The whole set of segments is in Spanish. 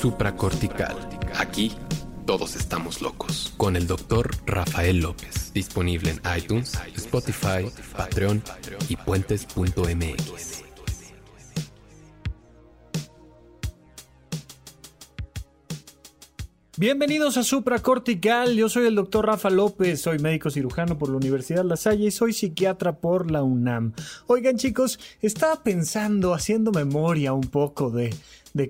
Supracortical. Aquí todos estamos locos. Con el Dr. Rafael López. Disponible en iTunes, Spotify, Patreon y Puentes.mx. Bienvenidos a Supracortical. Yo soy el Dr. Rafa López, soy médico cirujano por la Universidad de La Salle y soy psiquiatra por la UNAM. Oigan, chicos, estaba pensando, haciendo memoria un poco de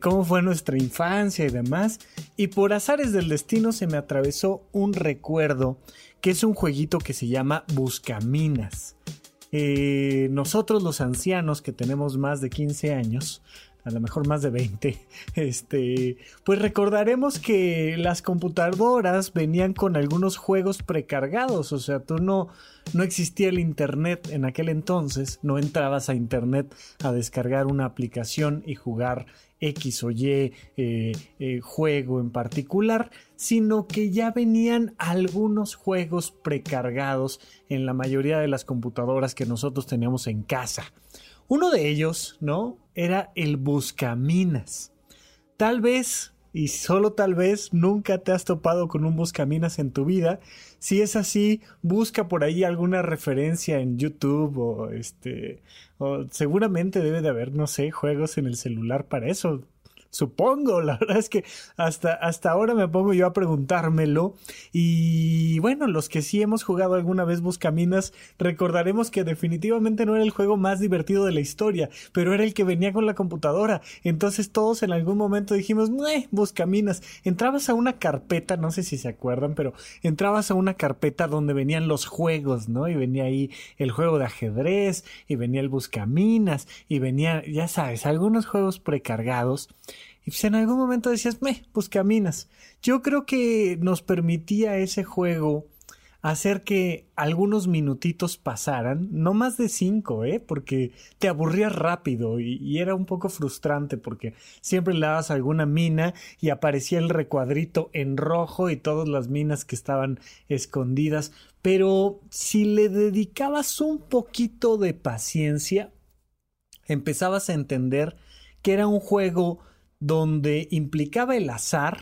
cómo fue nuestra infancia y demás, y por azares del destino se me atravesó un recuerdo que es un jueguito que se llama Buscaminas. Nosotros los ancianos que tenemos más de 15 años... a lo mejor más de 20, pues recordaremos que las computadoras venían con algunos juegos precargados, o sea, tú no existía el internet en aquel entonces, no entrabas a internet a descargar una aplicación y jugar X o Y juego en particular, sino que ya venían algunos juegos precargados en la mayoría de las computadoras que nosotros teníamos en casa. Uno de ellos, ¿no?, era el Buscaminas. Tal vez, y solo tal vez, nunca te has topado con un Buscaminas en tu vida. Si es así, busca por ahí alguna referencia en YouTube o o seguramente debe de haber, no sé, juegos en el celular para eso. Supongo, la verdad es que hasta ahora me pongo yo a preguntármelo. Y bueno, los que sí hemos jugado alguna vez Buscaminas recordaremos que definitivamente no era el juego más divertido de la historia, pero era el que venía con la computadora. Entonces todos en algún momento dijimos, Buscaminas. Entrabas a una carpeta, no sé si se acuerdan, pero entrabas a una carpeta donde venían los juegos, ¿no? Y venía ahí el juego de ajedrez, y venía el Buscaminas, y venía, ya sabes, algunos juegos precargados. Y pues en algún momento decías, Buscaminas. Yo creo que nos permitía ese juego hacer que algunos minutitos pasaran, no más de 5, porque te aburrías rápido y era un poco frustrante porque siempre le dabas alguna mina y aparecía el recuadrito en rojo y todas las minas que estaban escondidas. Pero si le dedicabas un poquito de paciencia, empezabas a entender que era un juego donde implicaba el azar,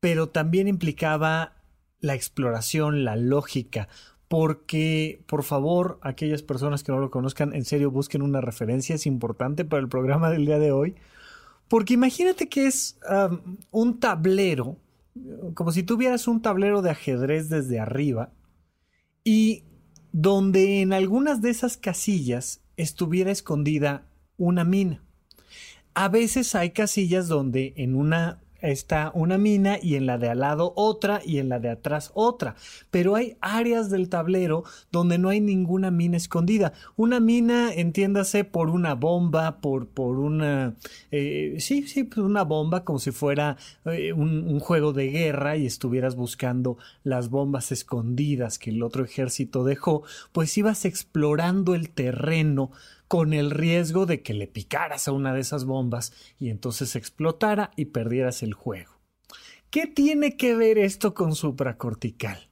pero también implicaba la exploración, la lógica, porque, por favor, aquellas personas que no lo conozcan, en serio, busquen una referencia, es importante para el programa del día de hoy, porque imagínate que es un tablero, como si tuvieras un tablero de ajedrez desde arriba, y donde en algunas de esas casillas estuviera escondida una mina. A veces hay casillas donde en una está una mina y en la de al lado otra y en la de atrás otra. Pero hay áreas del tablero donde no hay ninguna mina escondida. Una mina, entiéndase, por una bomba, por una... pues una bomba como si fuera un juego de guerra y estuvieras buscando las bombas escondidas que el otro ejército dejó. Pues ibas explorando el terreno con el riesgo de que le picaras a una de esas bombas y entonces explotara y perdieras el juego. ¿Qué tiene que ver esto con Supracortical?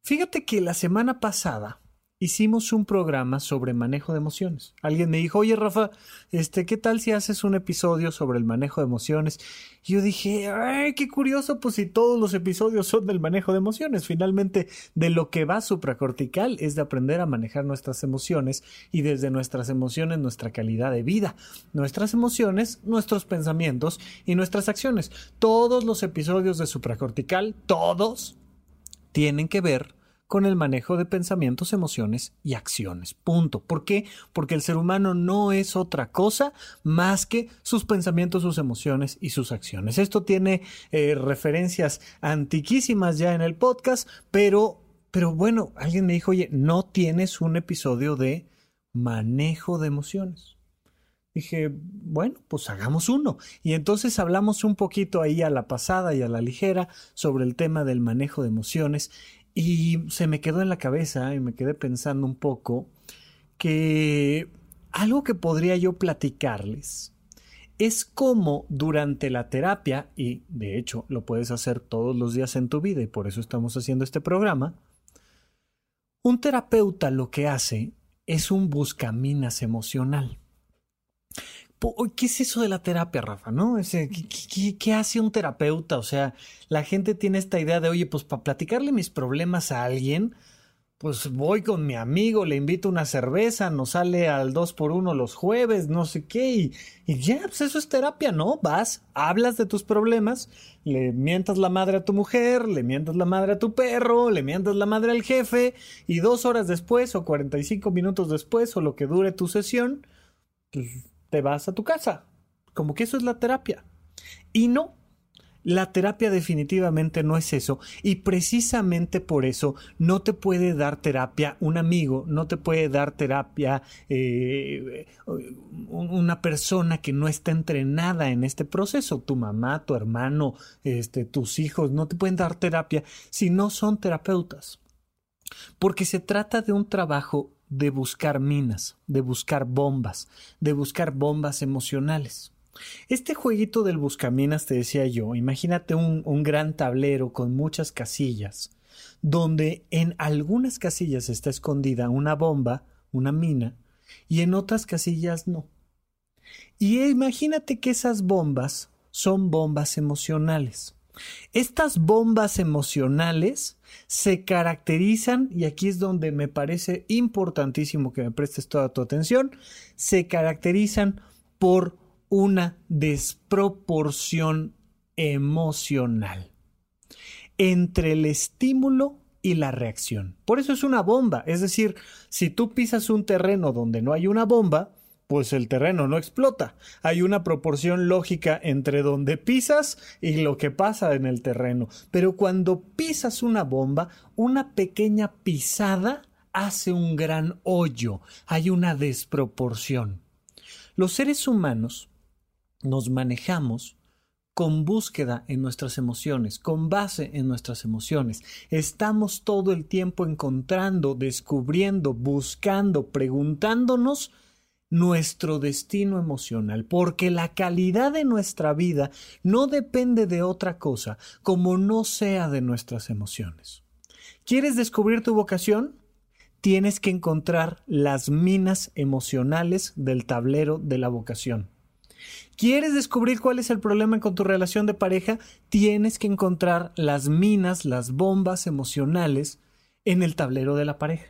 Fíjate que la semana pasada hicimos un programa sobre manejo de emociones. Alguien me dijo, oye Rafa, ¿qué tal si haces un episodio sobre el manejo de emociones? Y yo dije, ¡ay, qué curioso! Pues si todos los episodios son del manejo de emociones. Finalmente, de lo que va Supracortical es de aprender a manejar nuestras emociones y desde nuestras emociones nuestra calidad de vida, nuestras emociones, nuestros pensamientos y nuestras acciones. Todos los episodios de Supracortical, todos, tienen que ver con el manejo de pensamientos, emociones y acciones. Punto. ¿Por qué? Porque el ser humano no es otra cosa más que sus pensamientos, sus emociones y sus acciones. Esto tiene referencias antiquísimas ya en el podcast, pero bueno, alguien me dijo, oye, no tienes un episodio de manejo de emociones. Dije, bueno, pues hagamos uno. Y entonces hablamos un poquito ahí a la pasada y a la ligera sobre el tema del manejo de emociones. Y se me quedó en la cabeza y me quedé pensando un poco que algo que podría yo platicarles es cómo durante la terapia, y de hecho lo puedes hacer todos los días en tu vida y por eso estamos haciendo este programa, un terapeuta lo que hace es un buscaminas emocional. ¿Qué es eso de la terapia, Rafa? ¿No? ¿Qué hace un terapeuta? O sea, la gente tiene esta idea de, oye, pues para platicarle mis problemas a alguien, pues voy con mi amigo, le invito una cerveza, nos sale al 2x1 los jueves, no sé qué, y ya, pues eso es terapia, ¿no? Vas, hablas de tus problemas, le mientas la madre a tu mujer, le mientas la madre a tu perro, le mientas la madre al jefe, y 2 horas después o 45 minutos después o lo que dure tu sesión, pues te vas a tu casa. Como que eso es la terapia. Y no, la terapia definitivamente no es eso. Y precisamente por eso no te puede dar terapia un amigo, no te puede dar terapia una persona que no está entrenada en este proceso. Tu mamá, tu hermano, tus hijos, no te pueden dar terapia si no son terapeutas. Porque se trata de un trabajo de buscar minas, de buscar bombas emocionales. Este jueguito del buscaminas, te decía yo, imagínate un gran tablero con muchas casillas, donde en algunas casillas está escondida una bomba, una mina, y en otras casillas no. Y imagínate que esas bombas son bombas emocionales. Estas bombas emocionales se caracterizan, y aquí es donde me parece importantísimo que me prestes toda tu atención, se caracterizan por una desproporción emocional entre el estímulo y la reacción. Por eso es una bomba, es decir, si tú pisas un terreno donde no hay una bomba, pues el terreno no explota. Hay una proporción lógica entre donde pisas y lo que pasa en el terreno. Pero cuando pisas una bomba, una pequeña pisada hace un gran hoyo. Hay una desproporción. Los seres humanos nos manejamos con búsqueda en nuestras emociones, con base en nuestras emociones. Estamos todo el tiempo encontrando, descubriendo, buscando, preguntándonos nuestro destino emocional, porque la calidad de nuestra vida no depende de otra cosa, como no sea de nuestras emociones. ¿Quieres descubrir tu vocación? Tienes que encontrar las minas emocionales del tablero de la vocación. ¿Quieres descubrir cuál es el problema con tu relación de pareja? Tienes que encontrar las minas, las bombas emocionales en el tablero de la pareja.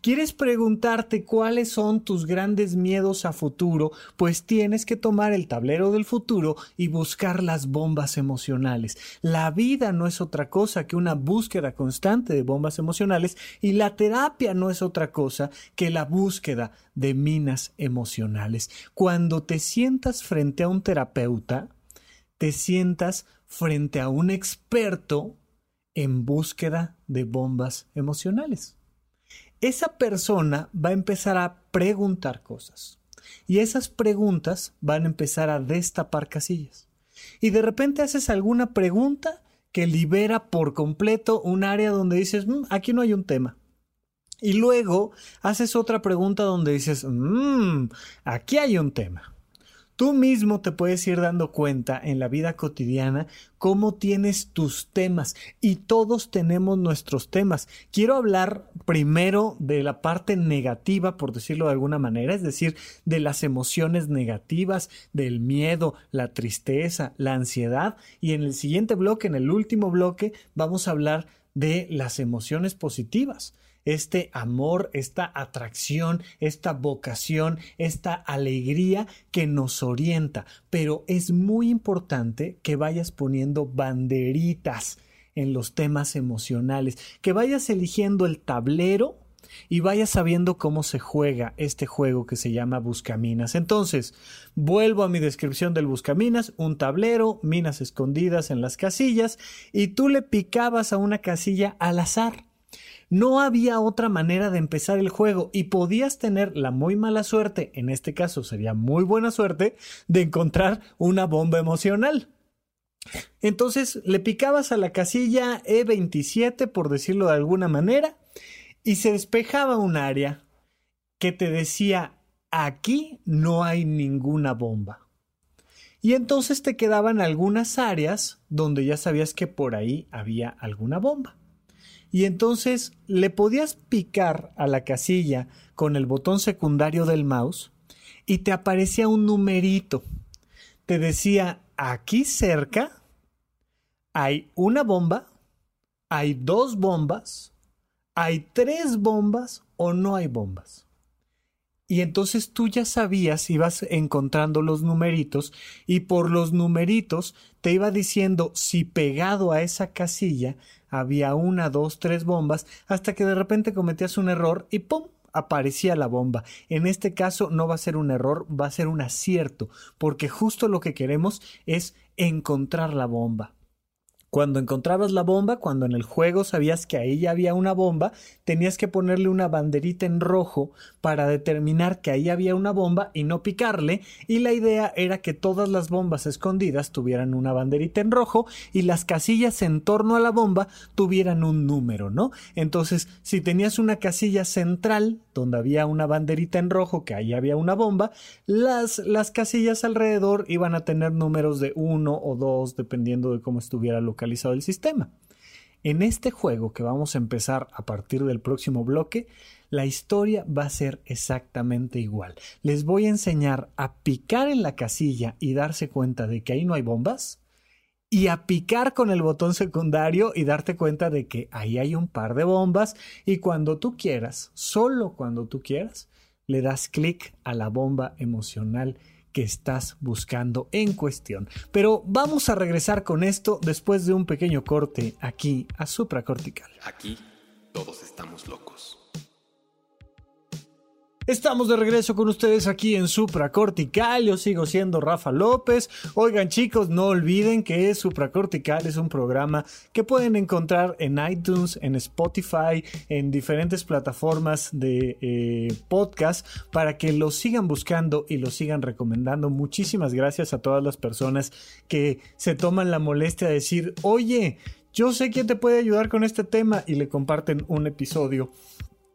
¿Quieres preguntarte cuáles son tus grandes miedos a futuro? Pues tienes que tomar el tablero del futuro y buscar las bombas emocionales. La vida no es otra cosa que una búsqueda constante de bombas emocionales, y la terapia no es otra cosa que la búsqueda de minas emocionales. Cuando te sientas frente a un terapeuta, te sientas frente a un experto en búsqueda de bombas emocionales. Esa persona va a empezar a preguntar cosas, y esas preguntas van a empezar a destapar casillas, y de repente haces alguna pregunta que libera por completo un área donde dices, aquí no hay un tema. Y luego haces otra pregunta donde dices, aquí hay un tema. Tú mismo te puedes ir dando cuenta en la vida cotidiana cómo tienes tus temas, y todos tenemos nuestros temas. Quiero hablar primero de la parte negativa, por decirlo de alguna manera, es decir, de las emociones negativas, del miedo, la tristeza, la ansiedad, y en el siguiente bloque, en el último bloque, vamos a hablar de las emociones positivas. Este amor, esta atracción, esta vocación, esta alegría que nos orienta. Pero es muy importante que vayas poniendo banderitas en los temas emocionales, que vayas eligiendo el tablero y vayas sabiendo cómo se juega este juego que se llama Buscaminas. Entonces, vuelvo a mi descripción del Buscaminas: un tablero, minas escondidas en las casillas, y tú le picabas a una casilla al azar. No había otra manera de empezar el juego, y podías tener la muy mala suerte, en este caso sería muy buena suerte, de encontrar una bomba emocional. Entonces le picabas a la casilla E27, por decirlo de alguna manera, y se despejaba un área que te decía, aquí no hay ninguna bomba. Y entonces te quedaban algunas áreas donde ya sabías que por ahí había alguna bomba. Y entonces le podías picar a la casilla con el botón secundario del mouse y te aparecía un numerito. Te decía, aquí cerca hay una bomba, hay dos bombas, hay tres bombas o no hay bombas. Y entonces tú ya sabías, ibas encontrando los numeritos y por los numeritos te iba diciendo si pegado a esa casilla había una, dos, tres bombas, hasta que de repente cometías un error y ¡pum! Aparecía la bomba. En este caso no va a ser un error, va a ser un acierto, porque justo lo que queremos es encontrar la bomba. Cuando encontrabas la bomba, cuando en el juego sabías que ahí ya había una bomba, tenías que ponerle una banderita en rojo para determinar que ahí había una bomba y no picarle, y la idea era que todas las bombas escondidas tuvieran una banderita en rojo y las casillas en torno a la bomba tuvieran un número, ¿no? Entonces, si tenías una casilla central donde había una banderita en rojo, que ahí había una bomba, las casillas alrededor iban a tener números de 1 o 2, dependiendo de cómo estuviera localizado el sistema. En este juego que vamos a empezar a partir del próximo bloque, la historia va a ser exactamente igual. Les voy a enseñar a picar en la casilla y darse cuenta de que ahí no hay bombas, y a picar con el botón secundario y darte cuenta de que ahí hay un par de bombas, y cuando tú quieras, solo cuando tú quieras, le das clic a la bomba emocional que estás buscando en cuestión. Pero vamos a regresar con esto después de un pequeño corte aquí a Supracortical. Aquí todos estamos locos. Estamos de regreso con ustedes aquí en Supracortical. Yo sigo siendo Rafa López. Oigan, chicos, no olviden que Supracortical es un programa que pueden encontrar en iTunes, en Spotify, en diferentes plataformas de podcast para que lo sigan buscando y lo sigan recomendando. Muchísimas gracias a todas las personas que se toman la molestia de decir, oye, yo sé quién te puede ayudar con este tema, y le comparten un episodio.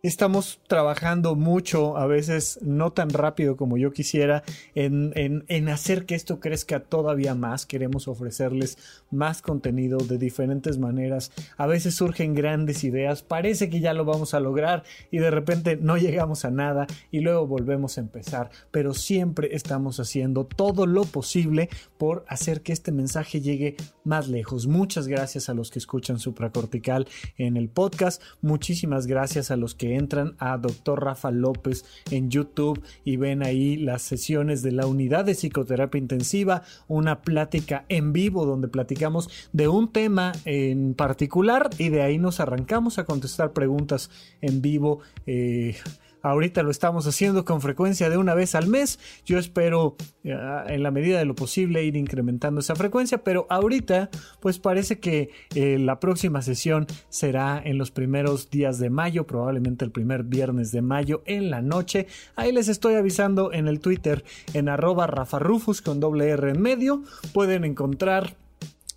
Estamos trabajando mucho, a veces no tan rápido como yo quisiera, en hacer que esto crezca todavía más. Queremos ofrecerles más contenido de diferentes maneras. A veces surgen grandes ideas, parece que ya lo vamos a lograr y de repente no llegamos a nada y luego volvemos a empezar. Pero siempre estamos haciendo todo lo posible por hacer que este mensaje llegue más lejos. Muchas gracias a los que escuchan Supracortical en el podcast. Muchísimas gracias a los que entran a Dr. Rafa López en YouTube y ven ahí las sesiones de la unidad de psicoterapia intensiva, una plática en vivo donde platicamos de un tema en particular y de ahí nos arrancamos a contestar preguntas en vivo. Ahorita lo estamos haciendo con frecuencia de una vez al mes. Yo espero en la medida de lo posible ir incrementando esa frecuencia, pero ahorita pues parece que la próxima sesión será en los primeros días de mayo, probablemente el primer viernes de mayo en la noche. Ahí les estoy avisando en el Twitter en @rafarufus con .r en medio. Pueden encontrar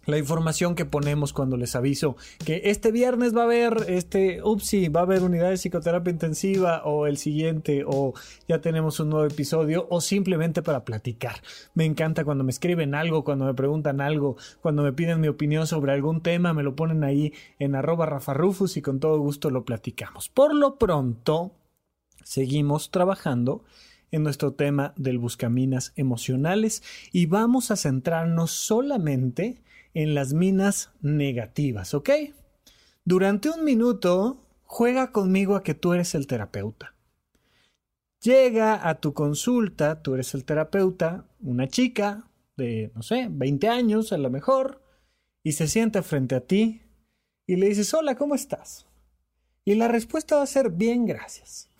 la información que ponemos cuando les aviso que este viernes va a haber unidad de psicoterapia intensiva, o el siguiente, o ya tenemos un nuevo episodio, o simplemente para platicar. Me encanta cuando me escriben algo, cuando me preguntan algo, cuando me piden mi opinión sobre algún tema, me lo ponen ahí en @rafarufus y con todo gusto lo platicamos. Por lo pronto, seguimos trabajando en nuestro tema del buscaminas emocionales y vamos a centrarnos solamente en las minas negativas, ¿ok? Durante un minuto, juega conmigo a que tú eres el terapeuta. Llega a tu consulta, tú eres el terapeuta, una chica de, 20 años a lo mejor, y se sienta frente a ti y le dices, hola, ¿cómo estás? Y la respuesta va a ser, bien, gracias.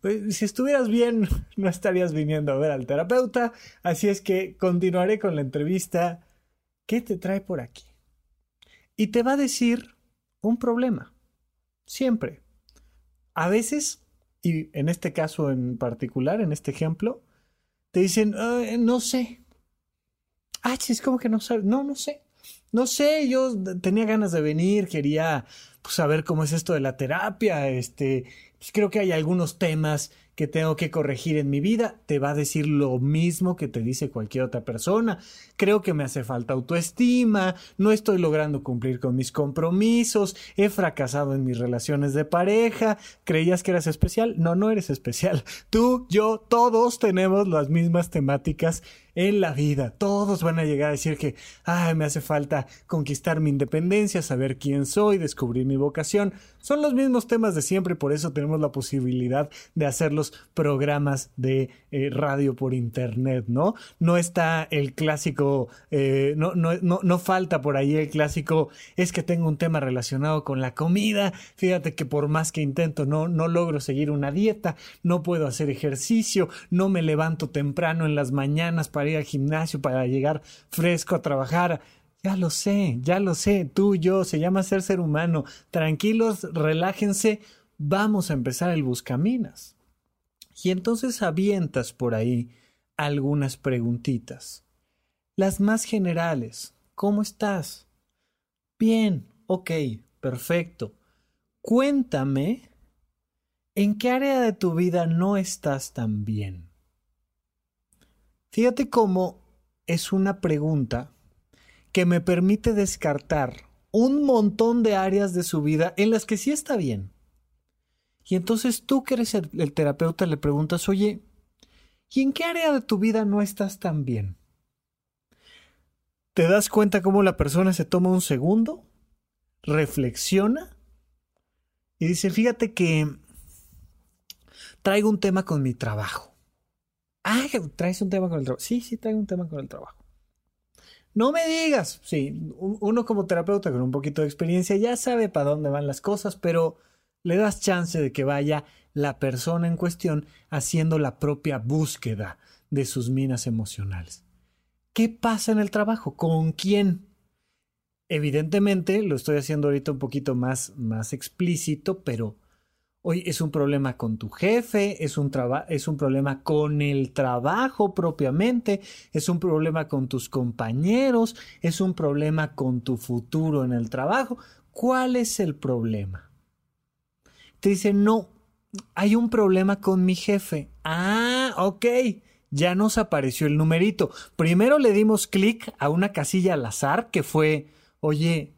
Pues, si estuvieras bien, no estarías viniendo a ver al terapeuta, así es que continuaré con la entrevista. ¿Qué te trae por aquí? Y te va a decir un problema. Siempre. A veces, y en este caso en particular, en este ejemplo, te dicen, no sé. Ah, es como que no sabes. No sé. No sé, yo tenía ganas de venir, quería saber cómo es esto de la terapia. Creo que hay algunos temas que tengo que corregir en mi vida, te va a decir lo mismo que te dice cualquier otra persona. Creo que me hace falta autoestima, no estoy logrando cumplir con mis compromisos, he fracasado en mis relaciones de pareja. ¿Creías que eras especial? No, no eres especial. Tú, yo, todos tenemos las mismas temáticas en la vida. Todos van a llegar a decir que, ay, me hace falta conquistar mi independencia, saber quién soy, descubrir mi vocación. Son los mismos temas de siempre, por eso tenemos la posibilidad de hacer los programas de radio por internet, ¿no? No está el clásico, no falta por ahí el clásico, es que tengo un tema relacionado con la comida, fíjate que por más que intento no logro seguir una dieta, no puedo hacer ejercicio, no me levanto temprano en las mañanas para ir al gimnasio, para llegar fresco a trabajar. Ya lo sé, tú, yo, se llama ser humano. Tranquilos, relájense, vamos a empezar el Buscaminas. Y entonces avientas por ahí algunas preguntitas. Las más generales. ¿Cómo estás? Bien, ok, perfecto. Cuéntame, ¿en qué área de tu vida no estás tan bien? Fíjate cómo es una pregunta que me permite descartar un montón de áreas de su vida en las que sí está bien. Y entonces tú que eres el terapeuta le preguntas, oye, ¿y en qué área de tu vida no estás tan bien? ¿Te das cuenta cómo la persona se toma un segundo, reflexiona y dice, fíjate que traigo un tema con mi trabajo? Ah, ¿traes un tema con el trabajo? Sí, traigo un tema con el trabajo. No me digas. Sí, uno como terapeuta con un poquito de experiencia ya sabe para dónde van las cosas, pero le das chance de que vaya la persona en cuestión haciendo la propia búsqueda de sus minas emocionales. ¿Qué pasa en el trabajo? ¿Con quién? Evidentemente, lo estoy haciendo ahorita un poquito más explícito, pero hoy es un problema con tu jefe, es un problema con el trabajo propiamente, es un problema con tus compañeros, es un problema con tu futuro en el trabajo. ¿Cuál es el problema? Te dicen, no, hay un problema con mi jefe. Ah, ok, ya nos apareció el numerito. Primero le dimos clic a una casilla al azar que fue, oye,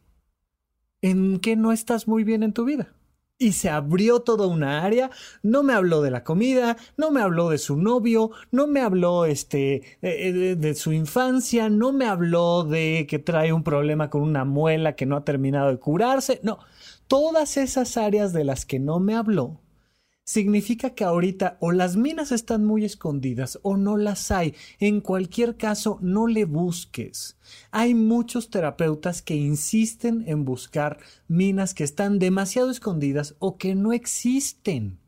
¿en qué no estás muy bien en tu vida? Y se abrió toda una área, no me habló de la comida, no me habló de su novio, no me habló de su infancia, no me habló de que trae un problema con una muela que no ha terminado de curarse. No, todas esas áreas de las que no me habló significa que ahorita o las minas están muy escondidas o no las hay. En cualquier caso, no le busques. Hay muchos terapeutas que insisten en buscar minas que están demasiado escondidas o que no existen.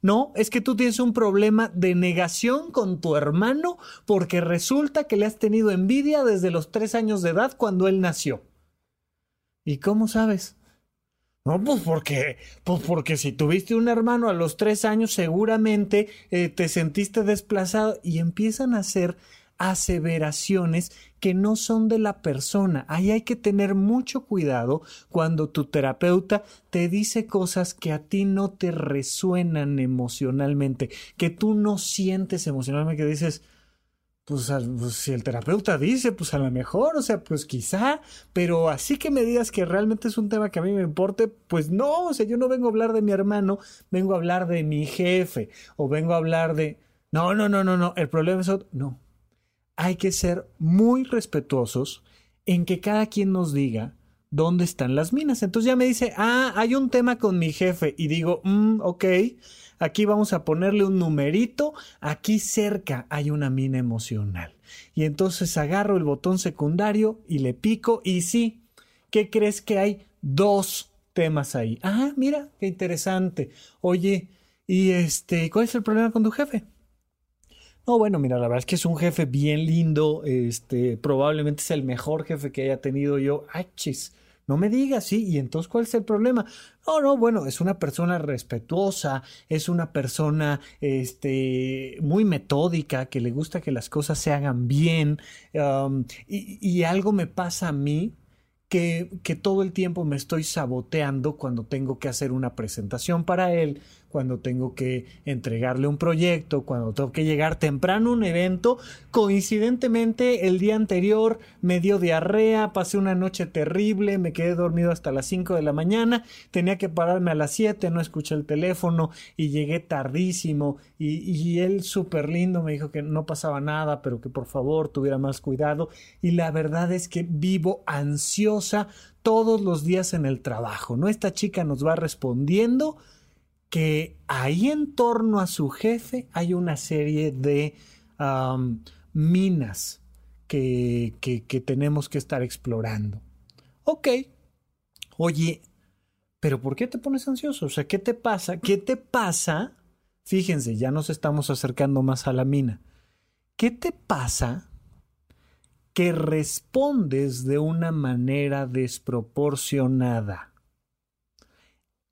No, es que tú tienes un problema de negación con tu hermano porque resulta que le has tenido envidia desde los 3 años de edad cuando él nació. ¿Y cómo sabes? No, pues porque si tuviste un hermano a los 3 años seguramente te sentiste desplazado y empiezan a hacer aseveraciones que no son de la persona. Ahí hay que tener mucho cuidado cuando tu terapeuta te dice cosas que a ti no te resuenan emocionalmente, que tú no sientes emocionalmente, que dices, pues si el terapeuta dice, pues a lo mejor, o sea, pues quizá, pero así que me digas que realmente es un tema que a mí me importe, pues no, o sea, yo no vengo a hablar de mi hermano, vengo a hablar de mi jefe, o vengo a hablar de, no, el problema es otro, no. Hay que ser muy respetuosos en que cada quien nos diga dónde están las minas. Entonces ya me dice, ah, hay un tema con mi jefe, y digo, ok, aquí vamos a ponerle un numerito, aquí cerca hay una mina emocional. Y entonces agarro el botón secundario y le pico y sí, ¿qué crees que hay? 2 temas ahí. Ah, mira, qué interesante. Oye, ¿y cuál es el problema con tu jefe? No, bueno, mira, la verdad es que es un jefe bien lindo, probablemente es el mejor jefe que haya tenido yo. Ay, chis. No me digas, sí, y entonces ¿cuál es el problema? No, bueno, es una persona respetuosa, es una persona muy metódica, que le gusta que las cosas se hagan bien, y algo me pasa a mí que todo el tiempo me estoy saboteando cuando tengo que hacer una presentación para él, cuando tengo que entregarle un proyecto, cuando tengo que llegar temprano a un evento. Coincidentemente, el día anterior me dio diarrea, pasé una noche terrible, me quedé dormido hasta las 5 de la mañana, tenía que pararme a las 7, no escuché el teléfono y llegué tardísimo. Y él súper lindo me dijo que no pasaba nada, pero que por favor tuviera más cuidado. Y la verdad es que vivo ansiosa todos los días en el trabajo, ¿no? Esta chica nos va respondiendo que ahí en torno a su jefe hay una serie de minas que tenemos que estar explorando. Ok, oye, pero ¿por qué te pones ansioso? O sea, ¿qué te pasa? ¿Qué te pasa? Fíjense, ya nos estamos acercando más a la mina. ¿Qué te pasa que respondes de una manera desproporcionada?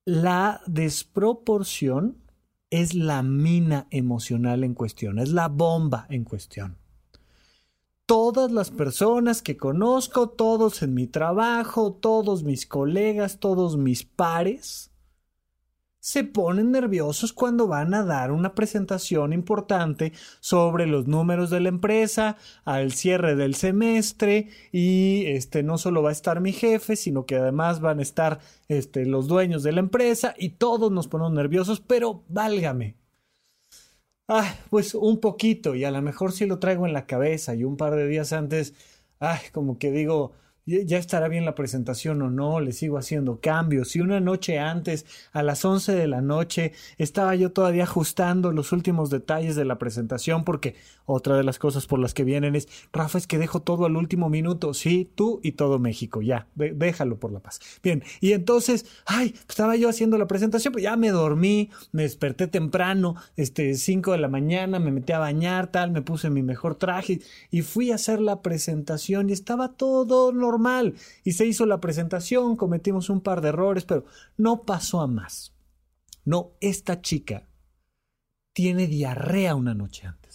La desproporción es la mina emocional en cuestión, es la bomba en cuestión. Todas las personas que conozco, todos en mi trabajo, todos mis colegas, todos mis pares, se ponen nerviosos cuando van a dar una presentación importante sobre los números de la empresa al cierre del semestre, y no solo va a estar mi jefe, sino que además van a estar los dueños de la empresa, y todos nos ponemos nerviosos, pero válgame. Pues un poquito, y a lo mejor sí lo traigo en la cabeza, y un par de días antes, como que digo, ya estará bien la presentación o no, le sigo haciendo cambios. Y una noche antes, a las 11 de la noche, estaba yo todavía ajustando los últimos detalles de la presentación, porque otra de las cosas por las que vienen es, Rafa, es que dejo todo al último minuto. Sí, tú y todo México, ya, déjalo por la paz. Bien, y entonces, estaba yo haciendo la presentación, pues ya me dormí, me desperté temprano, 5 de la mañana, me metí a bañar, tal, me puse mi mejor traje y fui a hacer la presentación y estaba todo normal, y se hizo la presentación, cometimos un par de errores, pero no pasó a más. No, esta chica tiene diarrea una noche antes,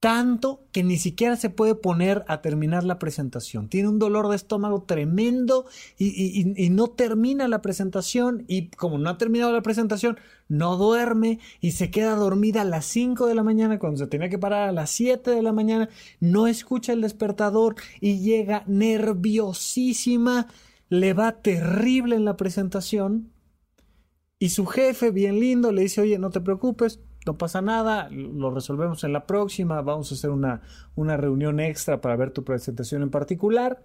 tanto que ni siquiera se puede poner a terminar la presentación. Tiene un dolor de estómago tremendo y no termina la presentación, y como no ha terminado la presentación, no duerme y se queda dormida a las 5 de la mañana cuando se tenía que parar a las 7 de la mañana, no escucha el despertador y llega nerviosísima, le va terrible en la presentación, y su jefe, bien lindo, le dice, oye, no te preocupes, no pasa nada, lo resolvemos en la próxima, vamos a hacer una reunión extra para ver tu presentación en particular.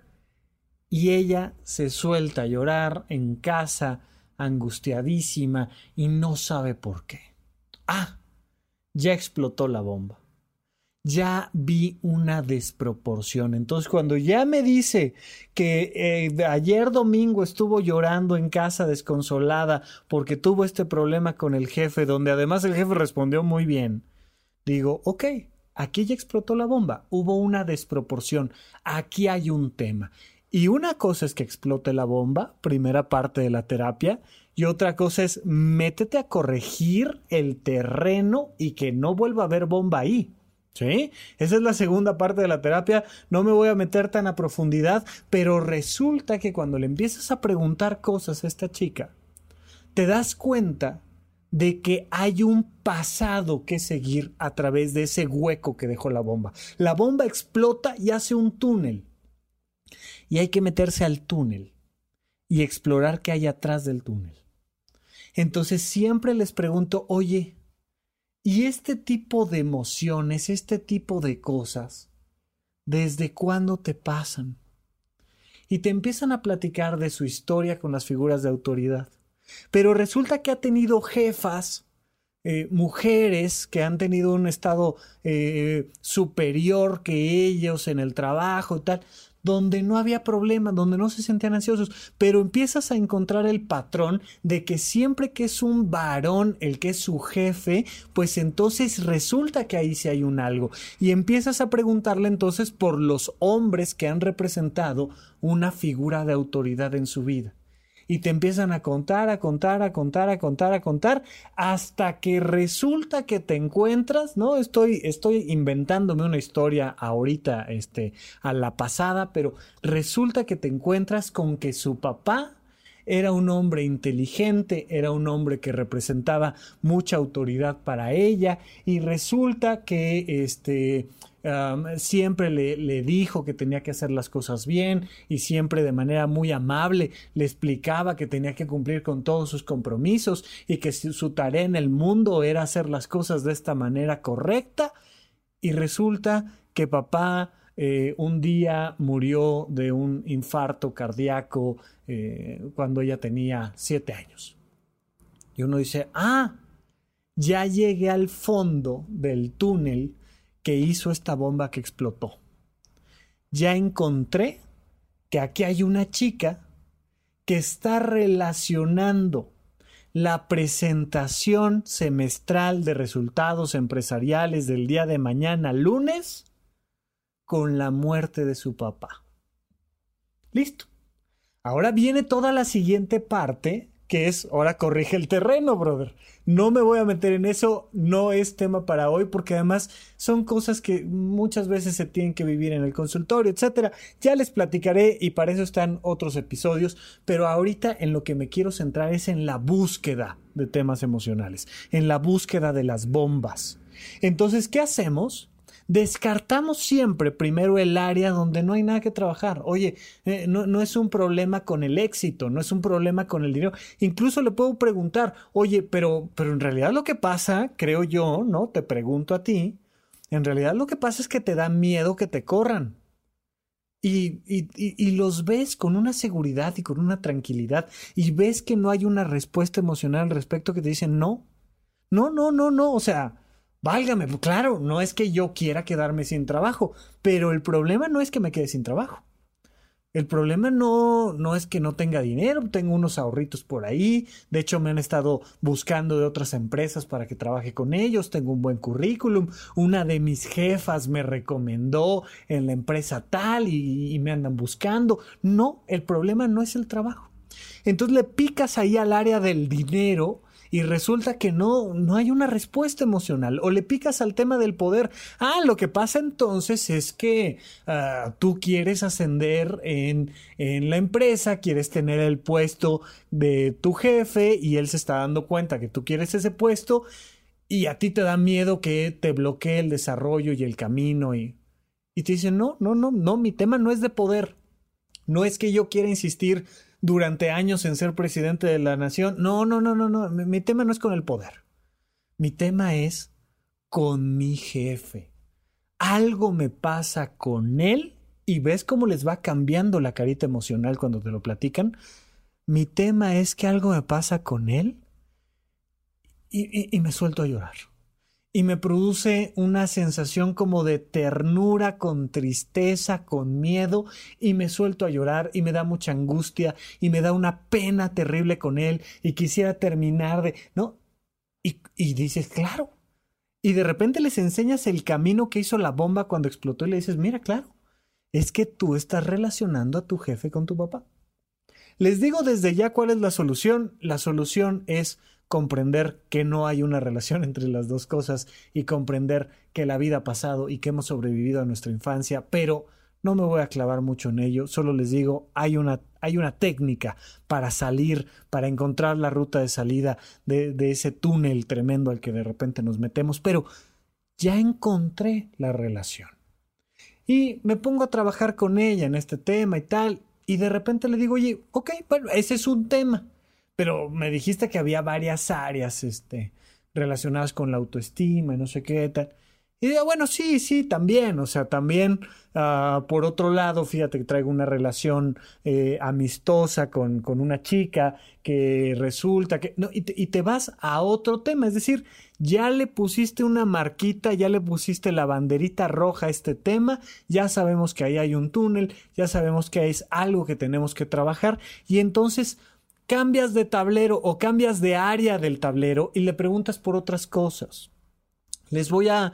Y ella se suelta a llorar en casa, angustiadísima, y no sabe por qué. Ya explotó la bomba. Ya vi una desproporción. Entonces, cuando ya me dice que ayer domingo estuvo llorando en casa desconsolada porque tuvo este problema con el jefe, donde además el jefe respondió muy bien, digo, ok, aquí ya explotó la bomba, hubo una desproporción, aquí hay un tema. Y una cosa es que explote la bomba, primera parte de la terapia, y otra cosa es métete a corregir el terreno y que no vuelva a haber bomba ahí. ¿Sí? Esa es la segunda parte de la terapia. No me voy a meter tan a profundidad, pero resulta que cuando le empiezas a preguntar cosas a esta chica, te das cuenta de que hay un pasado que seguir a través de ese hueco que dejó la bomba. La bomba explota y hace un túnel. Y hay que meterse al túnel y explorar qué hay atrás del túnel. Entonces siempre les pregunto, oye, ¿y este tipo de emociones, este tipo de cosas, desde cuándo te pasan? Y te empiezan a platicar de su historia con las figuras de autoridad. Pero resulta que ha tenido jefas, mujeres que han tenido un estado superior que ellos en el trabajo y tal, donde no había problema, donde no se sentían ansiosos, pero empiezas a encontrar el patrón de que siempre que es un varón el que es su jefe, pues entonces resulta que ahí sí hay un algo, y empiezas a preguntarle entonces por los hombres que han representado una figura de autoridad en su vida, y te empiezan a contar, hasta que resulta que te encuentras, ¿no? Estoy inventándome una historia ahorita, a la pasada, pero resulta que te encuentras con que su papá Era un hombre inteligente, era un hombre que representaba mucha autoridad para ella, y resulta que siempre le dijo que tenía que hacer las cosas bien, y siempre de manera muy amable le explicaba que tenía que cumplir con todos sus compromisos y que su tarea en el mundo era hacer las cosas de esta manera correcta. Y resulta que papá un día murió de un infarto cardíaco cuando ella tenía 7 años. Y uno dice, ah, ya llegué al fondo del túnel que hizo esta bomba que explotó. Ya encontré que aquí hay una chica que está relacionando la presentación semestral de resultados empresariales del día de mañana, lunes, con la muerte de su papá. Listo. Ahora viene toda la siguiente parte, que es, ahora corrige el terreno, brother. No me voy a meter en eso, no es tema para hoy, porque además son cosas que muchas veces se tienen que vivir en el consultorio, etcétera. Ya les platicaré y para eso están otros episodios, pero ahorita en lo que me quiero centrar es en la búsqueda de temas emocionales, en la búsqueda de las bombas. Entonces, ¿qué hacemos? Descartamos siempre primero el área donde no hay nada que trabajar. Oye, no es un problema con el éxito, no es un problema con el dinero. Incluso le puedo preguntar, oye, pero en realidad lo que pasa, creo yo, ¿no? Te pregunto a ti, en realidad lo que pasa es que te da miedo que te corran. Y los ves con una seguridad y con una tranquilidad, y ves que no hay una respuesta emocional al respecto, que te dicen no, o sea... Válgame, claro, no es que yo quiera quedarme sin trabajo, pero el problema no es que me quede sin trabajo. El problema no es que no tenga dinero, tengo unos ahorritos por ahí, de hecho me han estado buscando de otras empresas para que trabaje con ellos, tengo un buen currículum, una de mis jefas me recomendó en la empresa tal y me andan buscando. No, el problema no es el trabajo. Entonces le picas ahí al área del dinero y resulta que no hay una respuesta emocional. O le picas al tema del poder. Ah, lo que pasa entonces es que tú quieres ascender en la empresa, quieres tener el puesto de tu jefe y él se está dando cuenta que tú quieres ese puesto y a ti te da miedo que te bloquee el desarrollo y el camino. Y te dicen, no, mi tema no es de poder. No es que yo quiera insistir durante años en ser presidente de la nación. No. Mi tema no es con el poder. Mi tema es con mi jefe. Algo me pasa con él y ves cómo les va cambiando la carita emocional cuando te lo platican. Mi tema es que algo me pasa con él y me suelto a llorar. Y me produce una sensación como de ternura, con tristeza, con miedo, y me suelto a llorar y me da mucha angustia y me da una pena terrible con él y quisiera terminar de... ¿no? Y dices, claro. Y de repente les enseñas el camino que hizo la bomba cuando explotó y le dices, mira, claro, es que tú estás relacionando a tu jefe con tu papá. Les digo desde ya cuál es la solución. La solución es comprender que no hay una relación entre las dos cosas y comprender que la vida ha pasado y que hemos sobrevivido a nuestra infancia, pero no me voy a clavar mucho en ello. Solo les digo, hay una técnica para salir, para encontrar la ruta de salida de ese túnel tremendo al que de repente nos metemos, pero ya encontré la relación. Y me pongo a trabajar con ella en este tema y tal, y de repente le digo, oye, ok, bueno, ese es un tema. Pero me dijiste que había varias áreas relacionadas con la autoestima y no sé qué tal. Y digo, bueno, sí, también. O sea, también, por otro lado, fíjate que traigo una relación amistosa con una chica que resulta que... No, y te vas a otro tema. Es decir, ya le pusiste una marquita, ya le pusiste la banderita roja a este tema. Ya sabemos que ahí hay un túnel, ya sabemos que es algo que tenemos que trabajar. Y entonces... cambias de tablero o cambias de área del tablero y le preguntas por otras cosas. Les voy a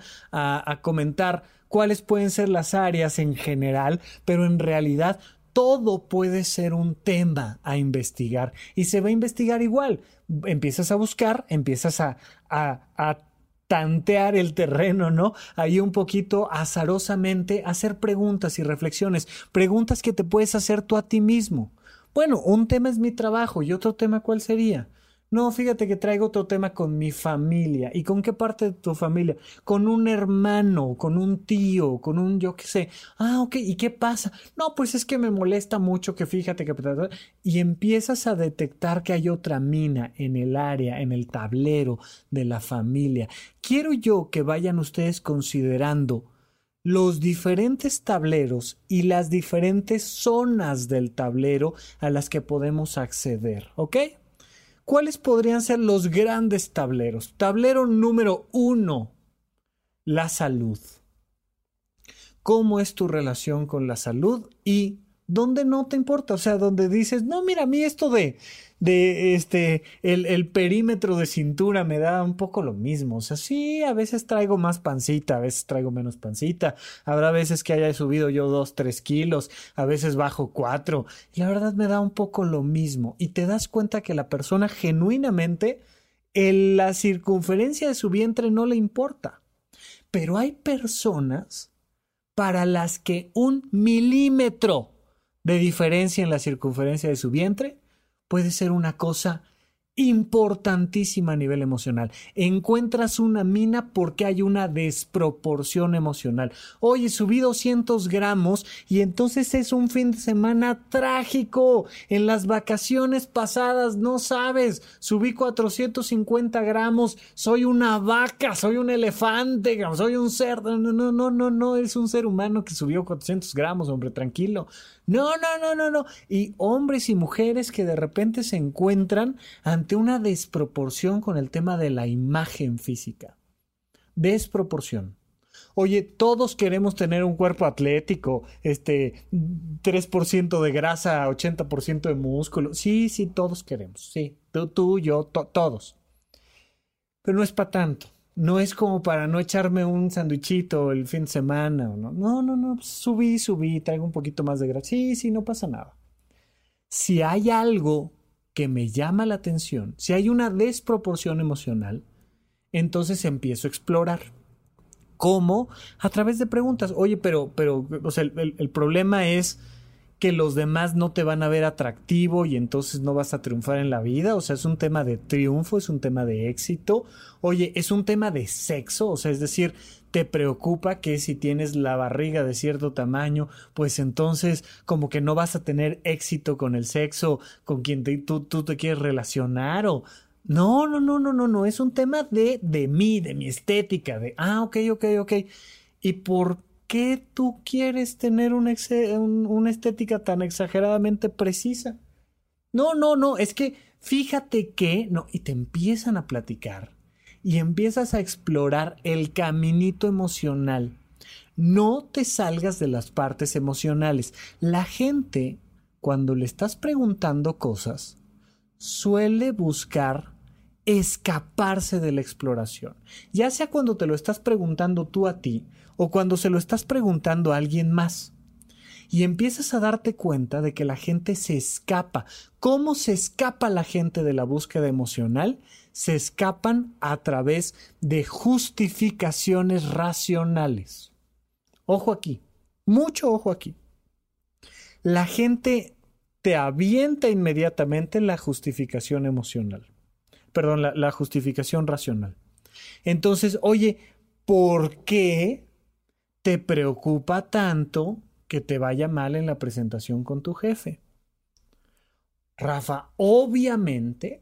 comentar cuáles pueden ser las áreas en general, pero en realidad todo puede ser un tema a investigar y se va a investigar igual. Empiezas a buscar, empiezas a tantear el terreno, ¿no? Ahí un poquito azarosamente hacer preguntas y reflexiones, preguntas que te puedes hacer tú a ti mismo. Bueno, un tema es mi trabajo y otro tema, ¿cuál sería? No, fíjate que traigo otro tema con mi familia. ¿Y con qué parte de tu familia? Con un hermano, con un tío, con un yo qué sé. Ah, ok, ¿y qué pasa? No, pues es que me molesta mucho que fíjate que... Y empiezas a detectar que hay otra mina en el área, en el tablero de la familia. Quiero yo que vayan ustedes considerando los diferentes tableros y las diferentes zonas del tablero a las que podemos acceder, ¿ok? ¿Cuáles podrían ser los grandes tableros? Tablero número 1, la salud. ¿Cómo es tu relación con la salud? Y ¿dónde no te importa? O sea, donde dices, no, mira, a mí esto el perímetro de cintura me da un poco lo mismo. O sea, sí, a veces traigo más pancita, a veces traigo menos pancita. Habrá veces que haya subido yo 2, 3 kilos, a veces bajo 4. Y la verdad me da un poco lo mismo. Y te das cuenta que la persona genuinamente, la circunferencia de su vientre no le importa. Pero hay personas para las que un milímetro de diferencia en la circunferencia de su vientre puede ser una cosa importantísima a nivel emocional. Encuentras una mina porque hay una desproporción emocional. Oye, subí 200 gramos y entonces es un fin de semana trágico. En las vacaciones pasadas, no sabes, subí 450 gramos. Soy una vaca, soy un elefante, soy un cerdo. No, es un ser humano que subió 400 gramos, hombre, tranquilo. No. Y hombres y mujeres que de repente se encuentran ante una desproporción con el tema de la imagen física. Desproporción. Oye, todos queremos tener un cuerpo atlético, 3% de grasa, 80% de músculo. Sí, todos queremos. Sí, tú, yo, todos. Pero no es para tanto. No es como para no echarme un sándwichito el fin de semana. No, subí, traigo un poquito más de grasa. Sí, no pasa nada. Si hay algo que me llama la atención, si hay una desproporción emocional, entonces empiezo a explorar. ¿Cómo? A través de preguntas. Oye, pero o sea, el problema es que los demás no te van a ver atractivo y entonces no vas a triunfar en la vida. O sea, es un tema de triunfo, es un tema de éxito. Oye, es un tema de sexo. O sea, es decir, te preocupa que si tienes la barriga de cierto tamaño, pues entonces como que no vas a tener éxito con el sexo, con quien tú te quieres relacionar o... No, es un tema de mí, de mi estética, de... Ah, ok. ¿Y por qué tú quieres tener una estética tan exageradamente precisa? No, es que fíjate que... No, y te empiezan a platicar y empiezas a explorar el caminito emocional. No te salgas de las partes emocionales. La gente, cuando le estás preguntando cosas, suele buscar escaparse de la exploración. Ya sea cuando te lo estás preguntando tú a ti o cuando se lo estás preguntando a alguien más. Y empiezas a darte cuenta de que la gente se escapa. ¿Cómo se escapa la gente de la búsqueda emocional? Se escapan a través de justificaciones racionales. Ojo aquí, mucho ojo aquí. La gente te avienta inmediatamente la justificación emocional. Perdón, la justificación racional. Entonces, oye, ¿por qué te preocupa tanto que te vaya mal en la presentación con tu jefe? Rafa, obviamente,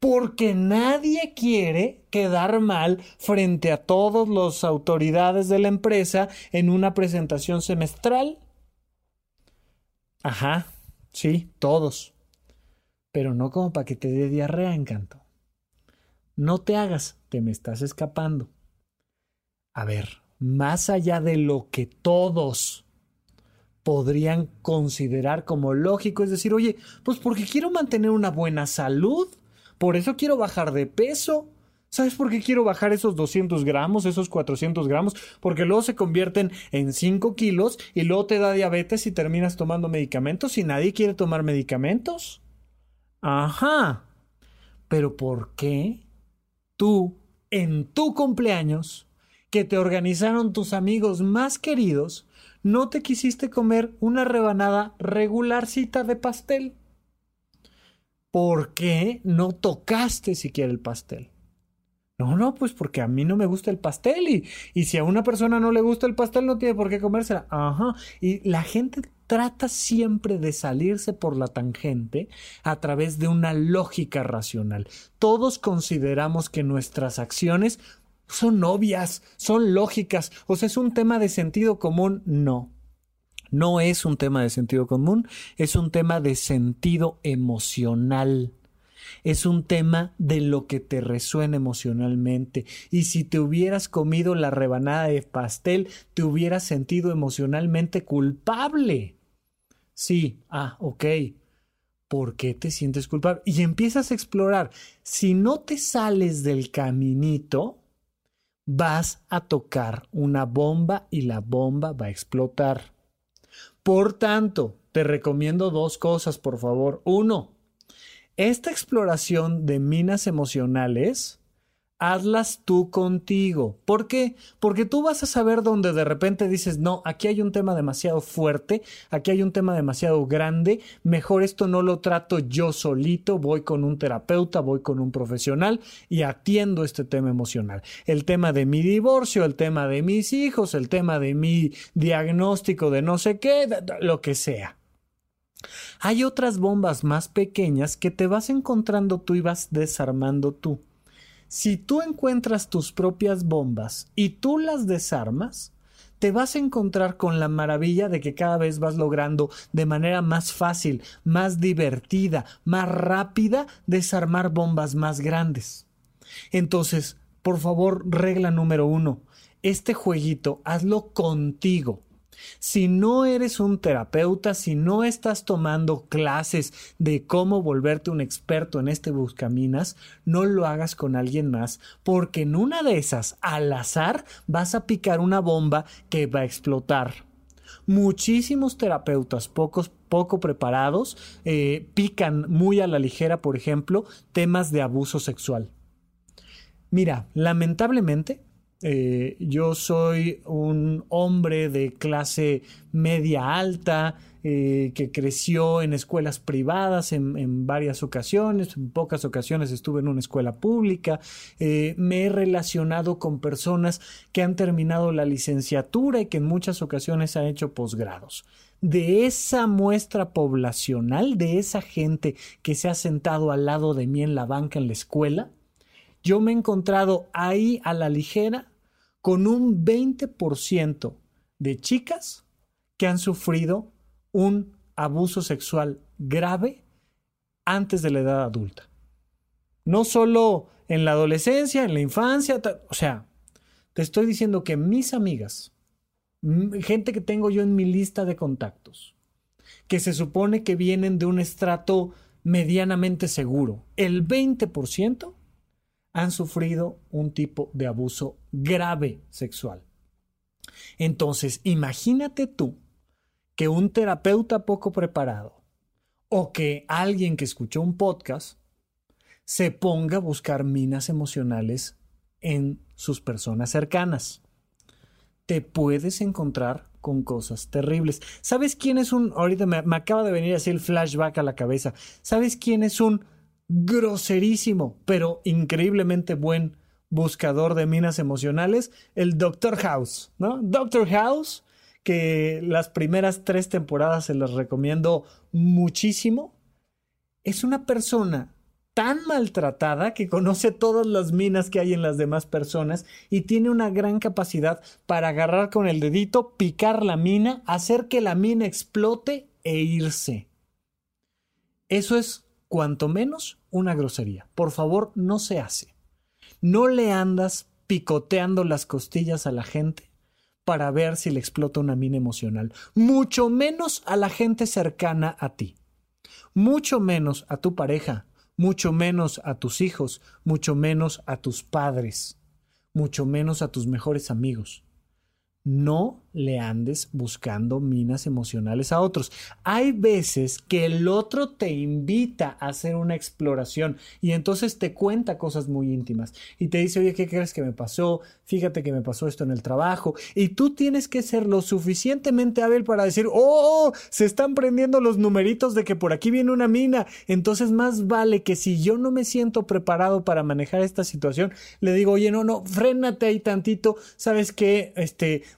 porque nadie quiere quedar mal frente a todas las autoridades de la empresa en una presentación semestral. Ajá, sí, todos. Pero no como para que te dé diarrea, encanto. No te hagas, te me estás escapando. A ver, más allá de lo que todos podrían considerar como lógico, es decir, oye, pues porque quiero mantener una buena salud, por eso quiero bajar de peso. ¿Sabes por qué quiero bajar esos 200 gramos, esos 400 gramos? Porque luego se convierten en 5 kilos y luego te da diabetes y terminas tomando medicamentos y nadie quiere tomar medicamentos. Ajá, pero ¿por qué tú, en tu cumpleaños, que te organizaron tus amigos más queridos, no te quisiste comer una rebanada regularcita de pastel? ¿por qué no tocaste siquiera el pastel? No, pues porque a mí no me gusta el pastel y si a una persona no le gusta el pastel no tiene por qué comérsela. Ajá. Y la gente trata siempre de salirse por la tangente a través de una lógica racional. Todos consideramos que nuestras acciones son obvias, son lógicas, o sea, es un tema de sentido común. No. No es un tema de sentido común, es un tema de sentido emocional. Es un tema de lo que te resuena emocionalmente. Y si te hubieras comido la rebanada de pastel, te hubieras sentido emocionalmente culpable. Sí, ok. ¿Por qué te sientes culpable? Y empiezas a explorar. Si no te sales del caminito, vas a tocar una bomba y la bomba va a explotar. Por tanto, te recomiendo dos cosas, por favor. Uno, esta exploración de minas emocionales, hazlas tú contigo. ¿Por qué? Porque tú vas a saber dónde de repente dices, no, aquí hay un tema demasiado fuerte, aquí hay un tema demasiado grande, mejor esto no lo trato yo solito, voy con un terapeuta, voy con un profesional y atiendo este tema emocional. El tema de mi divorcio, el tema de mis hijos, el tema de mi diagnóstico de no sé qué, lo que sea. Hay otras bombas más pequeñas que te vas encontrando tú y vas desarmando tú. Si tú encuentras tus propias bombas y tú las desarmas, te vas a encontrar con la maravilla de que cada vez vas logrando de manera más fácil, más divertida, más rápida, desarmar bombas más grandes. Entonces, por favor, regla número 1, este jueguito hazlo contigo. Si no eres un terapeuta, si no estás tomando clases de cómo volverte un experto en este Buscaminas, no lo hagas con alguien más, porque en una de esas, al azar, vas a picar una bomba que va a explotar. Muchísimos terapeutas poco preparados pican muy a la ligera, por ejemplo, temas de abuso sexual. Mira, lamentablemente, yo soy un hombre de clase media alta que creció en escuelas privadas en varias ocasiones, en pocas ocasiones estuve en una escuela pública, me he relacionado con personas que han terminado la licenciatura y que en muchas ocasiones han hecho posgrados. De esa muestra poblacional, de esa gente que se ha sentado al lado de mí en la banca en la escuela, yo me he encontrado ahí a la ligera con un 20% de chicas que han sufrido un abuso sexual grave antes de la edad adulta. No solo en la adolescencia, en la infancia, o sea, te estoy diciendo que mis amigas, gente que tengo yo en mi lista de contactos, que se supone que vienen de un estrato medianamente seguro, el 20% han sufrido un tipo de abuso grave sexual. Entonces, imagínate tú que un terapeuta poco preparado o que alguien que escuchó un podcast se ponga a buscar minas emocionales en sus personas cercanas. Te puedes encontrar con cosas terribles. ¿Sabes quién es un? Ahorita me acaba de venir así el flashback a la cabeza. ¿Sabes quién es un groserísimo, pero increíblemente buen buscador de minas emocionales? El Dr. House, ¿no? Dr. House, que las primeras 3 temporadas se las recomiendo muchísimo. Es una persona tan maltratada que conoce todas las minas que hay en las demás personas y tiene una gran capacidad para agarrar con el dedito, picar la mina, hacer que la mina explote e irse. Eso es cuanto menos una grosería. Por favor, no se hace. No le andas picoteando las costillas a la gente para ver si le explota una mina emocional. Mucho menos a la gente cercana a ti. Mucho menos a tu pareja. Mucho menos a tus hijos. Mucho menos a tus padres. Mucho menos a tus mejores amigos. No le andes buscando minas emocionales a otros. Hay veces que el otro te invita a hacer una exploración y entonces te cuenta cosas muy íntimas y te dice, oye, ¿qué crees que me pasó? Fíjate que me pasó esto en el trabajo. Y tú tienes que ser lo suficientemente hábil para decir, ¡oh! Se están prendiendo los numeritos de que por aquí viene una mina. Entonces más vale que si yo no me siento preparado para manejar esta situación, le digo, oye, no, frénate ahí tantito. ¿Sabes qué?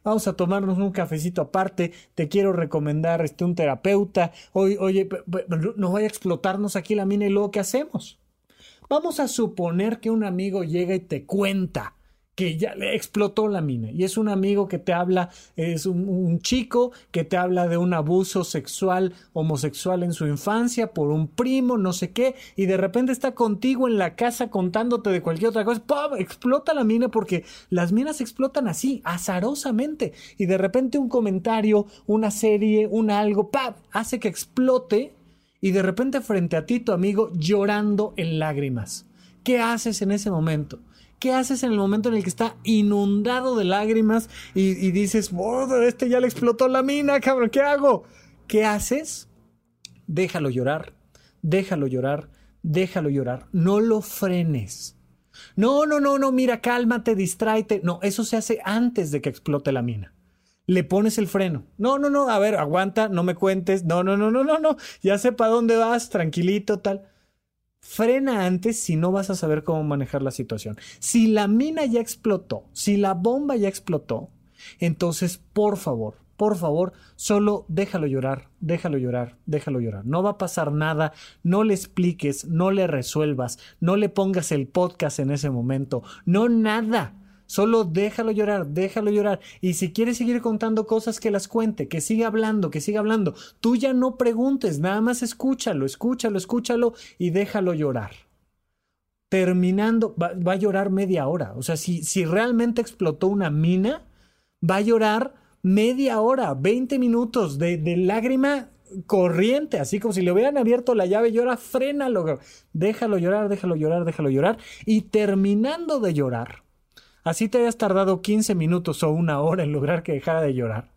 Vamos a tomar un cafecito aparte, te quiero recomendar un terapeuta, oye, no vaya a explotarnos aquí la mina y luego ¿qué hacemos? Vamos a suponer que un amigo llega y te cuenta que ya le explotó la mina y es un amigo que te habla, es un chico que te habla de un abuso sexual homosexual en su infancia por un primo, no sé qué, y de repente está contigo en la casa contándote de cualquier otra cosa, ¡pum! Explota la mina, porque las minas explotan así, azarosamente, y de repente un comentario, una serie, un algo, ¡pam! Hace que explote y de repente frente a ti tu amigo llorando en lágrimas. ¿Qué haces en ese momento? ¿Qué haces en el momento en el que está inundado de lágrimas y dices, ya le explotó la mina, cabrón, ¿qué hago? ¿Qué haces? Déjalo llorar. No lo frenes. No, mira, cálmate, distráete. No, eso se hace antes de que explote la mina. Le pones el freno. No, a ver, aguanta, no me cuentes. No, ya sé para dónde vas, tranquilito, tal. Frena antes si no vas a saber cómo manejar la situación. Si la mina ya explotó, si la bomba ya explotó, entonces por favor, solo déjalo llorar. No va a pasar nada, no le expliques, no le resuelvas, no le pongas el podcast en ese momento, no nada. Solo déjalo llorar. Y si quieres seguir contando cosas, que las cuente, que siga hablando. Tú ya no preguntes, nada más escúchalo y déjalo llorar. Terminando, va a llorar media hora. O sea, si realmente explotó una mina, va a llorar media hora, 20 minutos de lágrima corriente, así como si le hubieran abierto la llave, llora, frénalo. Déjalo llorar. Y terminando de llorar, así te hayas tardado 15 minutos o una hora en lograr que dejara de llorar,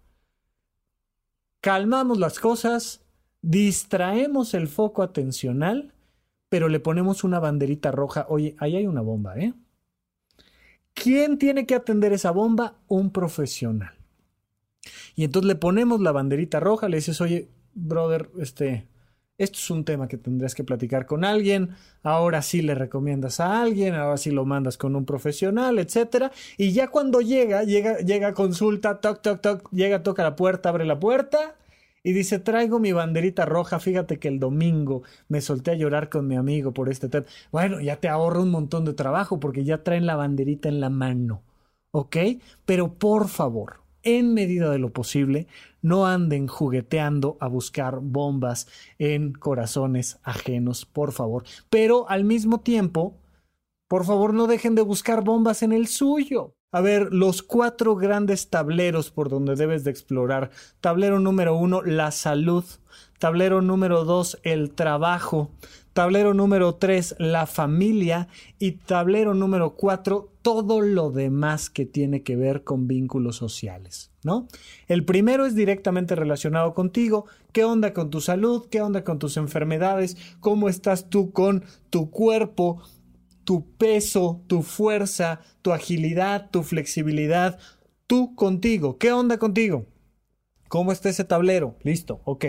calmamos las cosas, distraemos el foco atencional, pero le ponemos una banderita roja. Oye, ahí hay una bomba, ¿eh? ¿Quién tiene que atender esa bomba? Un profesional. Y entonces le ponemos la banderita roja, le dices, oye, brother, esto es un tema que tendrías que platicar con alguien, ahora sí le recomiendas a alguien, ahora sí lo mandas con un profesional, etcétera. Y ya cuando llega consulta, toc, llega, toca la puerta, abre la puerta y dice, traigo mi banderita roja, fíjate que el domingo me solté a llorar con mi amigo por este tema. Bueno, ya te ahorra un montón de trabajo porque ya traen la banderita en la mano, ¿ok? Pero por favor, en medida de lo posible, no anden jugueteando a buscar bombas en corazones ajenos, por favor. Pero al mismo tiempo, por favor, no dejen de buscar bombas en el suyo. A ver, los 4 grandes tableros por donde debes de explorar. Tablero número 1, la salud. Tablero número 2, el trabajo. Tablero número 3, la familia. Y tablero número 4, todo lo demás que tiene que ver con vínculos sociales, ¿no? El primero es directamente relacionado contigo. ¿Qué onda con tu salud? ¿Qué onda con tus enfermedades? ¿Cómo estás tú con tu cuerpo, tu peso, tu fuerza, tu agilidad, tu flexibilidad? Tú contigo. ¿Qué onda contigo? ¿Cómo está ese tablero? Listo, ok.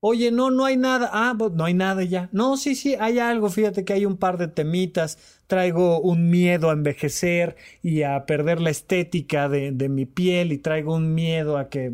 Oye, no hay nada. Ah, no hay nada ya. No, sí, hay algo. Fíjate que hay un par de temitas. Traigo un miedo a envejecer y a perder la estética de mi piel, y traigo un miedo a que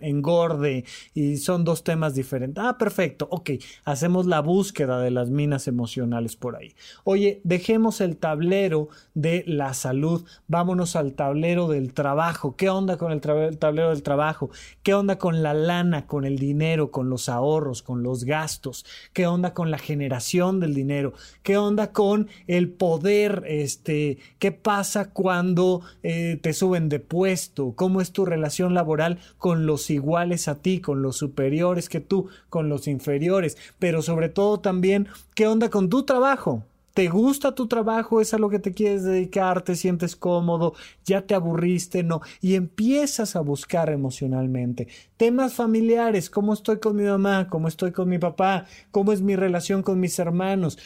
engorde, y son 2 temas diferentes. Ah, perfecto. Ok, hacemos la búsqueda de las minas emocionales por ahí. Oye, dejemos el tablero de la salud. Vámonos al tablero del trabajo. ¿Qué onda con el tablero del trabajo? ¿Qué onda con la lana, con el dinero, con los ahorros, con los gastos? ¿Qué onda con la generación del dinero? ¿Qué onda con el poder? ¿Qué pasa cuando te suben de puesto? ¿Cómo es tu relación laboral con los iguales a ti, con los superiores que tú, con los inferiores? Pero sobre todo también, ¿qué onda con tu trabajo? ¿Te gusta tu trabajo? ¿Es a lo que te quieres dedicar? ¿Te sientes cómodo? ¿Ya te aburriste? No. Y empiezas a buscar emocionalmente. Temas familiares. ¿Cómo estoy con mi mamá? ¿Cómo estoy con mi papá? ¿Cómo es mi relación con mis hermanos?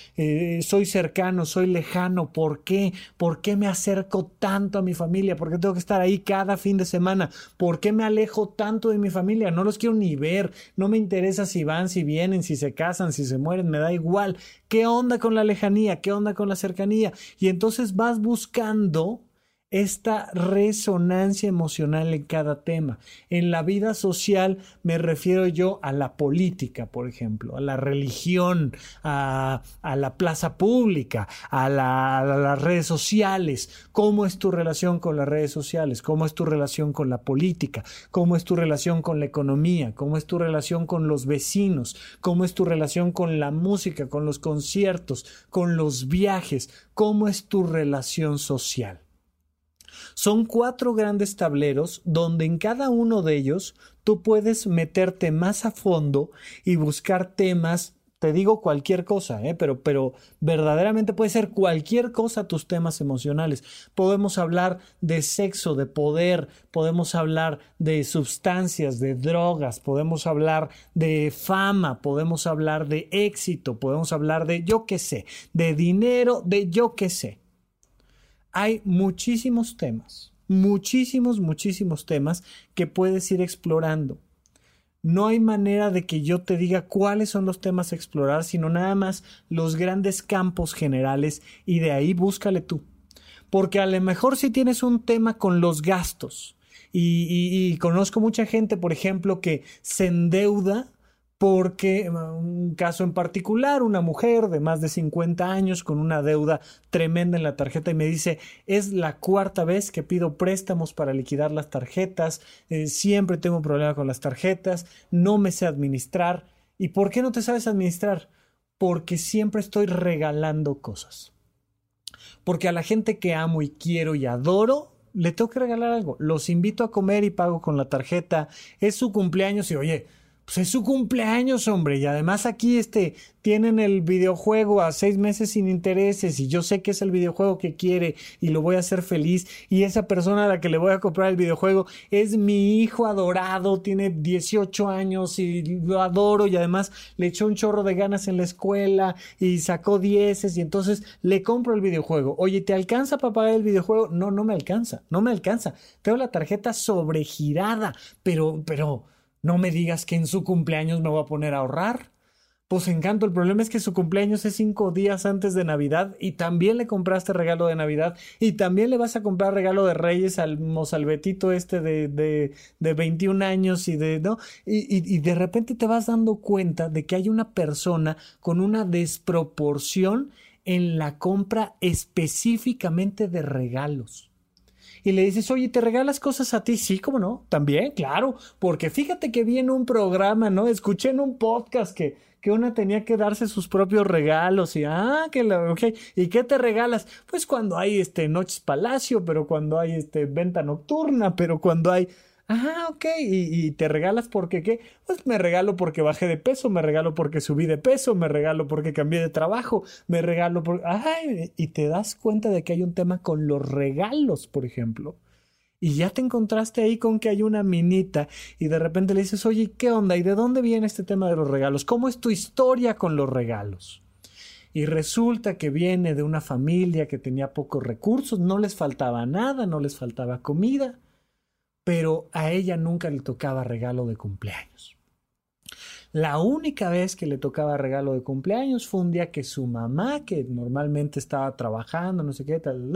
¿Soy cercano? ¿Soy lejano? ¿Por qué? ¿Por qué me acerco tanto a mi familia? ¿Por qué tengo que estar ahí cada fin de semana? ¿Por qué me alejo tanto de mi familia? No los quiero ni ver. No me interesa si van, si vienen, si se casan, si se mueren. Me da igual. ¿Qué onda con la lejanía? ¿Qué onda con la cercanía? Y entonces vas buscando esta resonancia emocional en cada tema. En la vida social me refiero yo a la política, por ejemplo, a la religión, a la plaza pública, a las redes sociales. ¿Cómo es tu relación con las redes sociales? ¿Cómo es tu relación con la política? ¿Cómo es tu relación con la economía? ¿Cómo es tu relación con los vecinos? ¿Cómo es tu relación con la música, con los conciertos, con los viajes? ¿Cómo es tu relación social? Son 4 grandes tableros donde en cada uno de ellos tú puedes meterte más a fondo y buscar temas. Te digo cualquier cosa, pero verdaderamente puede ser cualquier cosa tus temas emocionales. Podemos hablar de sexo, de poder, podemos hablar de sustancias, de drogas, podemos hablar de fama, podemos hablar de éxito, podemos hablar de yo qué sé, de dinero, de yo qué sé. Hay muchísimos temas, muchísimos temas que puedes ir explorando. No hay manera de que yo te diga cuáles son los temas a explorar, sino nada más los grandes campos generales y de ahí búscale tú. Porque a lo mejor si tienes un tema con los gastos y conozco mucha gente, por ejemplo, que se endeuda porque un caso en particular, una mujer de más de 50 años con una deuda tremenda en la tarjeta y me dice, es la 4ª vez que pido préstamos para liquidar las tarjetas, siempre tengo un problema con las tarjetas, no me sé administrar. ¿Y por qué no te sabes administrar? Porque siempre estoy regalando cosas. Porque a la gente que amo y quiero y adoro, le tengo que regalar algo. Los invito a comer y pago con la tarjeta. Es su cumpleaños y oye, pues es su cumpleaños, hombre, y además aquí tienen el videojuego a 6 meses sin intereses y yo sé que es el videojuego que quiere y lo voy a hacer feliz y esa persona a la que le voy a comprar el videojuego es mi hijo adorado, tiene 18 años y lo adoro y además le echó un chorro de ganas en la escuela y sacó 10 y entonces le compro el videojuego. Oye, ¿te alcanza para pagar el videojuego? No, no me alcanza, tengo la tarjeta sobregirada, pero... No me digas que en su cumpleaños me voy a poner a ahorrar. Pues encanto, el problema es que su cumpleaños es 5 días antes de Navidad y también le compraste regalo de Navidad y también le vas a comprar regalo de Reyes al mozalbetito de 21 años y de, ¿no? Y de repente te vas dando cuenta de que hay una persona con una desproporción en la compra específicamente de regalos. Y le dices, oye, ¿te regalas cosas a ti? Sí, ¿cómo no? También, claro, porque fíjate que vi en un programa, ¿no? Escuché en un podcast que una tenía que darse sus propios regalos y, okay. ¿Y qué te regalas? Pues cuando hay noches palacio, pero cuando hay venta nocturna, pero cuando hay... ¿Y te regalas porque qué? Pues me regalo porque bajé de peso, me regalo porque subí de peso, me regalo porque cambié de trabajo, me regalo porque... Y te das cuenta de que hay un tema con los regalos, por ejemplo. Y ya te encontraste ahí con que hay una minita y de repente le dices, oye, ¿qué onda? ¿Y de dónde viene este tema de los regalos? ¿Cómo es tu historia con los regalos? Y resulta que viene de una familia que tenía pocos recursos, no les faltaba nada, no les faltaba comida. Pero a ella nunca le tocaba regalo de cumpleaños. La única vez que le tocaba regalo de cumpleaños fue un día que su mamá, que normalmente estaba trabajando, no sé qué, tal,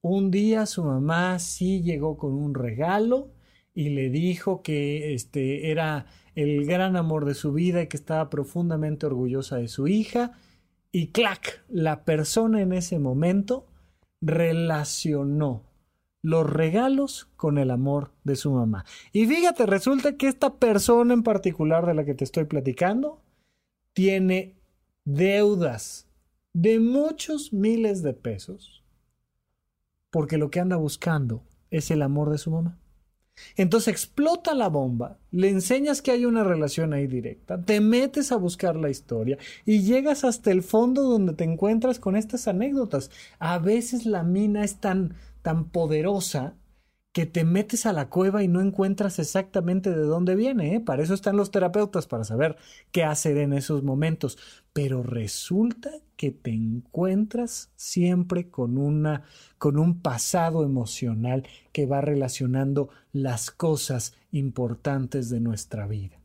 un día su mamá sí llegó con un regalo y le dijo que era el gran amor de su vida y que estaba profundamente orgullosa de su hija. Y ¡clac! La persona en ese momento relacionó los regalos con el amor de su mamá. Y fíjate, resulta que esta persona en particular de la que te estoy platicando tiene deudas de muchos miles de pesos porque lo que anda buscando es el amor de su mamá. Entonces explota la bomba, le enseñas que hay una relación ahí directa, te metes a buscar la historia y llegas hasta el fondo donde te encuentras con estas anécdotas. A veces la mina es tan poderosa que te metes a la cueva y no encuentras exactamente de dónde viene, ¿eh? Para eso están los terapeutas, para saber qué hacer en esos momentos. Pero resulta que te encuentras siempre con un pasado emocional que va relacionando las cosas importantes de nuestra vida.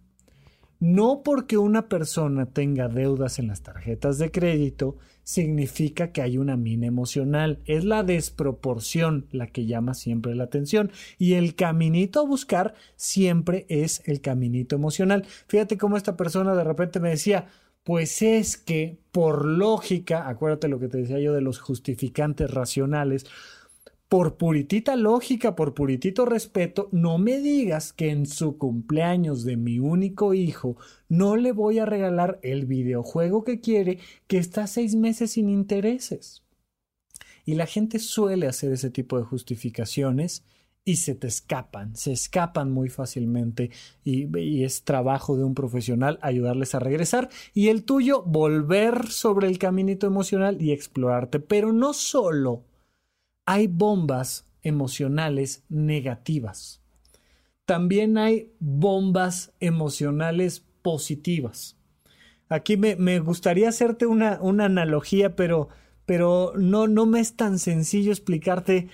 No porque una persona tenga deudas en las tarjetas de crédito significa que hay una mina emocional. Es la desproporción la que llama siempre la atención. Y el caminito a buscar siempre es el caminito emocional. Fíjate cómo esta persona de repente me decía, pues es que por lógica, acuérdate lo que te decía yo de los justificantes racionales, por puritita lógica, por puritito respeto, no me digas que en su cumpleaños de mi único hijo no le voy a regalar el videojuego que quiere, que está 6 meses sin intereses. Y la gente suele hacer ese tipo de justificaciones y se escapan muy fácilmente y es trabajo de un profesional ayudarles a regresar y el tuyo volver sobre el caminito emocional y explorarte, pero no solo. Hay bombas emocionales negativas. También hay bombas emocionales positivas. Aquí me gustaría hacerte una analogía, pero no me es tan sencillo explicarte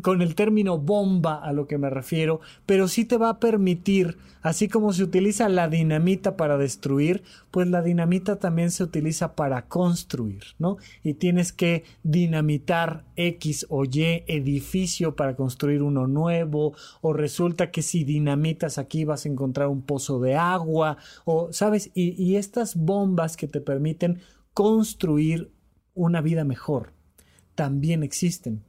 con el término bomba a lo que me refiero, pero sí te va a permitir, así como se utiliza la dinamita para destruir, pues la dinamita también se utiliza para construir, ¿no? Y tienes que dinamitar X o Y edificio para construir uno nuevo, o resulta que si dinamitas aquí vas a encontrar un pozo de agua, o, ¿sabes? Y estas bombas que te permiten construir una vida mejor, también existen.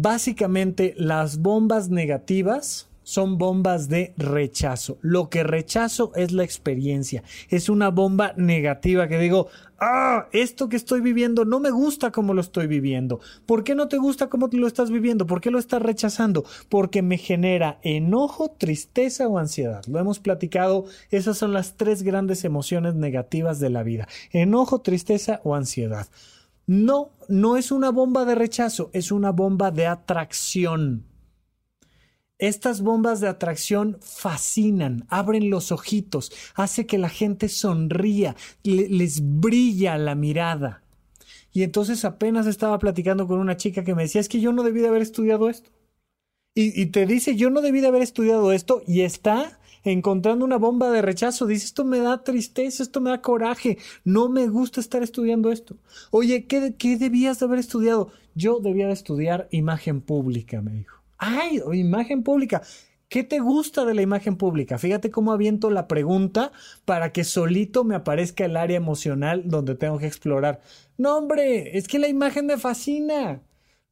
Básicamente, las bombas negativas son bombas de rechazo. Lo que rechazo es la experiencia. Es una bomba negativa que digo, ¡ah! Esto que estoy viviendo no me gusta como lo estoy viviendo. ¿Por qué no te gusta cómo lo estás viviendo? ¿Por qué lo estás rechazando? Porque me genera enojo, tristeza o ansiedad. Lo hemos platicado. Esas son las 3 grandes emociones negativas de la vida. Enojo, tristeza o ansiedad. No es una bomba de rechazo. Es una bomba de atracción. Estas bombas de atracción fascinan, abren los ojitos, hace que la gente sonría, les brilla la mirada. Y entonces apenas estaba platicando con una chica que me decía, es que yo no debí de haber estudiado esto. Y te dice, yo no debí de haber estudiado esto y está encontrando una bomba de rechazo. Dice, esto me da tristeza, esto me da coraje, no me gusta estar estudiando esto. Oye, ¿qué debías de haber estudiado? Yo debía de estudiar imagen pública, me dijo. ¡Ay! Imagen pública. ¿Qué te gusta de la imagen pública? Fíjate cómo aviento la pregunta para que solito me aparezca el área emocional donde tengo que explorar. No, hombre, es que la imagen me fascina.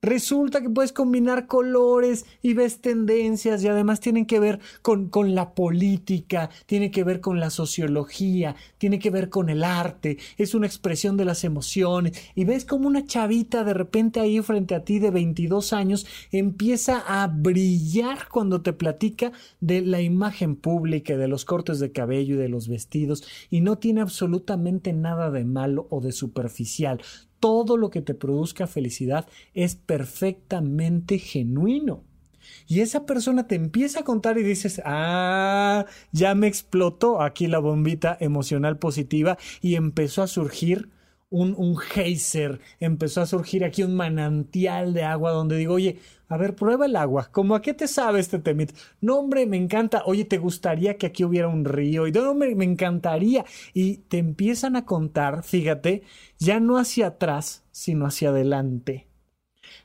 Resulta que puedes combinar colores y ves tendencias y además tienen que ver con la política, tiene que ver con la sociología, tiene que ver con el arte, es una expresión de las emociones y ves como una chavita de repente ahí frente a ti de 22 años empieza a brillar cuando te platica de la imagen pública, de los cortes de cabello y de los vestidos y no tiene absolutamente nada de malo o de superficial. Todo lo que te produzca felicidad es perfectamente genuino. Y esa persona te empieza a contar y dices, ah, ya me explotó aquí la bombita emocional positiva y empezó a surgir un geyser, empezó a surgir aquí un manantial de agua donde digo, oye, a ver, prueba el agua, ¿cómo a qué te sabe este temita? No, hombre, me encanta. Oye, ¿te gustaría que aquí hubiera un río? Y no, hombre, me encantaría. Y te empiezan a contar, fíjate, ya no hacia atrás, sino hacia adelante.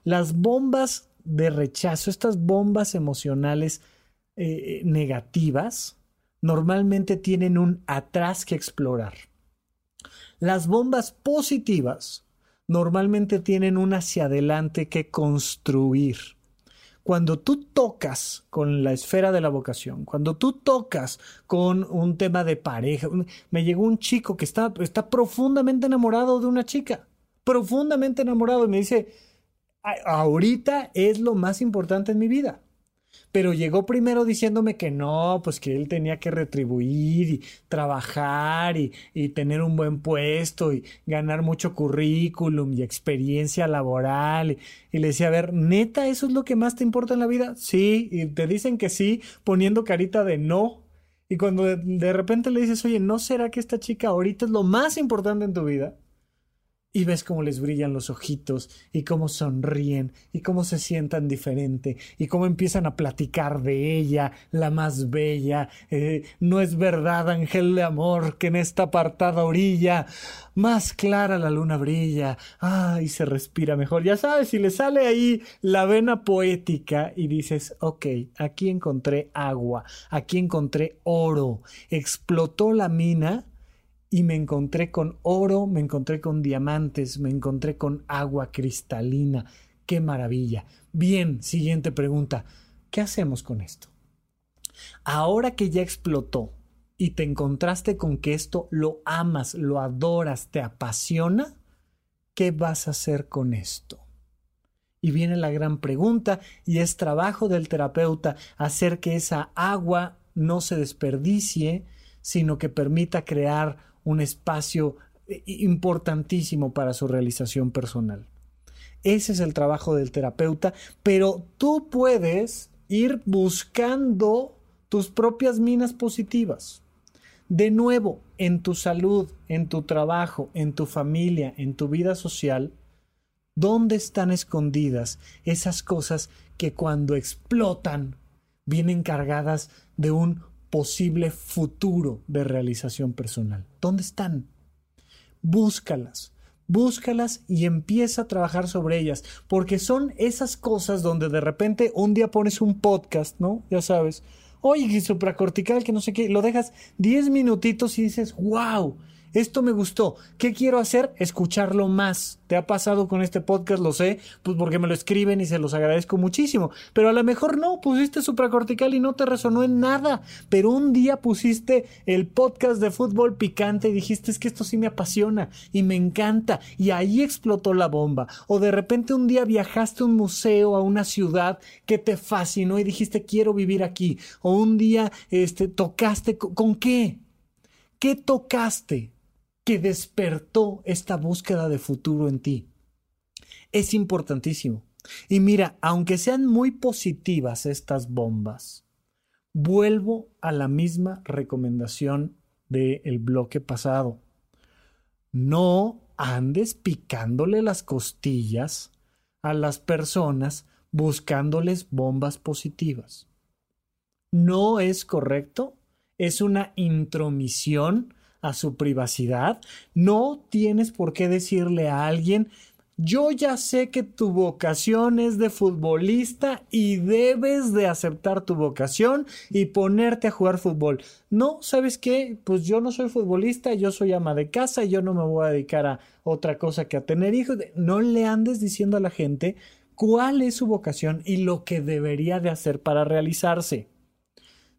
Las bombas de rechazo, estas bombas emocionales negativas, normalmente tienen un atrás que explorar. Las bombas positivas normalmente tienen un hacia adelante que construir. Cuando tú tocas con la esfera de la vocación, cuando tú tocas con un tema de pareja, me llegó un chico que está profundamente enamorado de una chica, profundamente enamorado y me dice, ahorita es lo más importante en mi vida. Pero llegó primero diciéndome que no, pues que él tenía que retribuir y trabajar y tener un buen puesto y ganar mucho currículum y experiencia laboral. Y le decía, a ver, ¿neta eso es lo que más te importa en la vida? Sí, y te dicen que sí, poniendo carita de no. Y cuando de repente le dices, oye, ¿no será que esta chica ahorita es lo más importante en tu vida? Y ves cómo les brillan los ojitos y cómo sonríen y cómo se sientan diferente y cómo empiezan a platicar de ella, la más bella. No es verdad, ángel de amor, que en esta apartada orilla más clara la luna brilla. Ay, se respira mejor. Ya sabes, si le sale ahí la vena poética y dices, ok, aquí encontré agua, aquí encontré oro, explotó la mina. Y me encontré con oro, me encontré con diamantes, me encontré con agua cristalina. ¡Qué maravilla! Bien, siguiente pregunta. ¿Qué hacemos con esto? Ahora que ya explotó y te encontraste con que esto lo amas, lo adoras, te apasiona, ¿qué vas a hacer con esto? Y viene la gran pregunta, y es trabajo del terapeuta hacer que esa agua no se desperdicie, sino que permita crear un espacio importantísimo para su realización personal. Ese es el trabajo del terapeuta, pero tú puedes ir buscando tus propias minas positivas. De nuevo, en tu salud, en tu trabajo, en tu familia, en tu vida social, ¿dónde están escondidas esas cosas que cuando explotan vienen cargadas de un posible futuro de realización personal? ¿Dónde están? Búscalas, búscalas y empieza a trabajar sobre ellas, porque son esas cosas donde de repente un día pones un podcast, ¿no? Ya sabes, oye, Supracortical, que no sé qué, lo dejas 10 minutitos y dices, wow, esto me gustó, ¿qué quiero hacer? Escucharlo más. Te ha pasado con este podcast, lo sé, pues porque me lo escriben y se los agradezco muchísimo, pero a lo mejor no, pusiste Supracortical y no te resonó en nada, pero un día pusiste el podcast de fútbol picante y dijiste, es que esto sí me apasiona y me encanta, y ahí explotó la bomba. O de repente un día viajaste a un museo, a una ciudad que te fascinó y dijiste, quiero vivir aquí. O un día tocaste, ¿con qué? ¿Qué tocaste que despertó esta búsqueda de futuro en ti? Es importantísimo. Y mira, aunque sean muy positivas estas bombas, vuelvo a la misma recomendación del bloque pasado. No andes picándole las costillas a las personas buscándoles bombas positivas. No es correcto, es una intromisión a su privacidad. No tienes por qué decirle a alguien, yo ya sé que tu vocación es de futbolista y debes de aceptar tu vocación y ponerte a jugar fútbol. No, ¿sabes qué? Pues yo no soy futbolista, yo soy ama de casa, yo no me voy a dedicar a otra cosa que a tener hijos. No le andes diciendo a la gente cuál es su vocación y lo que debería de hacer para realizarse.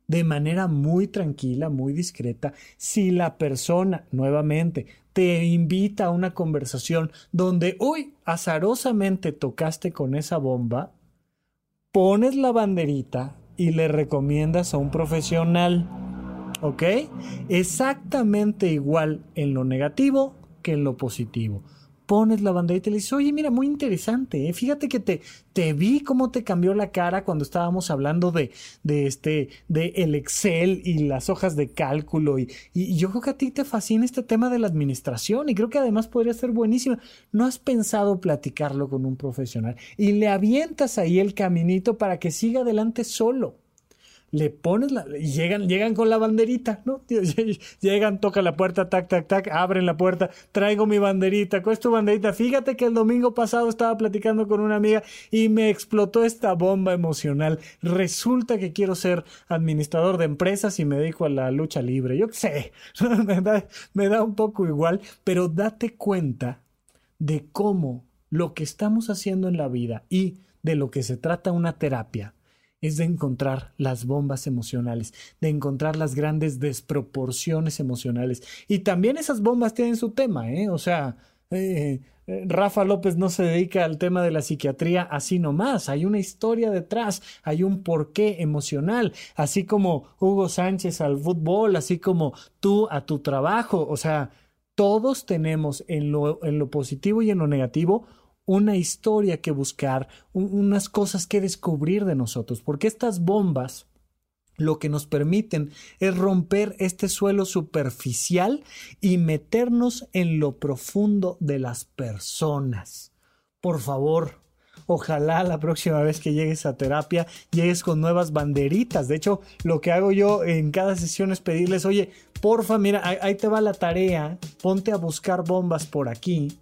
De manera muy tranquila, muy discreta, si la persona, nuevamente, te invita a una conversación donde, uy, azarosamente tocaste con esa bomba, pones la banderita y le recomiendas a un profesional, ¿ok? Exactamente igual en lo negativo que en lo positivo. Pones la banderita y le dices, oye, mira, muy interesante, ¿eh? Fíjate que te vi cómo te cambió la cara cuando estábamos hablando de el Excel y las hojas de cálculo y yo creo que a ti te fascina este tema de la administración y creo que además podría ser buenísima. ¿No has pensado platicarlo con un profesional? Y le avientas ahí el caminito para que siga adelante solo. Le pones llegan con la banderita, ¿no? Llegan, tocan la puerta, tac, tac, tac, abren la puerta, traigo mi banderita, ¿cuál es tu banderita? Fíjate que el domingo pasado estaba platicando con una amiga y me explotó esta bomba emocional. Resulta que quiero ser administrador de empresas y me dedico a la lucha libre. Yo qué sé, me da un poco igual, pero date cuenta de cómo lo que estamos haciendo en la vida y de lo que se trata una terapia es de encontrar las bombas emocionales, de encontrar las grandes desproporciones emocionales. Y también esas bombas tienen su tema, ¿eh? O sea, Rafa López no se dedica al tema de la psiquiatría así nomás, hay una historia detrás, hay un porqué emocional, así como Hugo Sánchez al fútbol, así como tú a tu trabajo. O sea, todos tenemos en lo positivo y en lo negativo una historia que buscar, unas cosas que descubrir de nosotros, porque estas bombas lo que nos permiten es romper este suelo superficial y meternos en lo profundo de las personas. Por favor, ojalá la próxima vez que llegues a terapia llegues con nuevas banderitas. De hecho, lo que hago yo en cada sesión es pedirles, oye, porfa, mira, ahí te va la tarea, ponte a buscar bombas por aquí.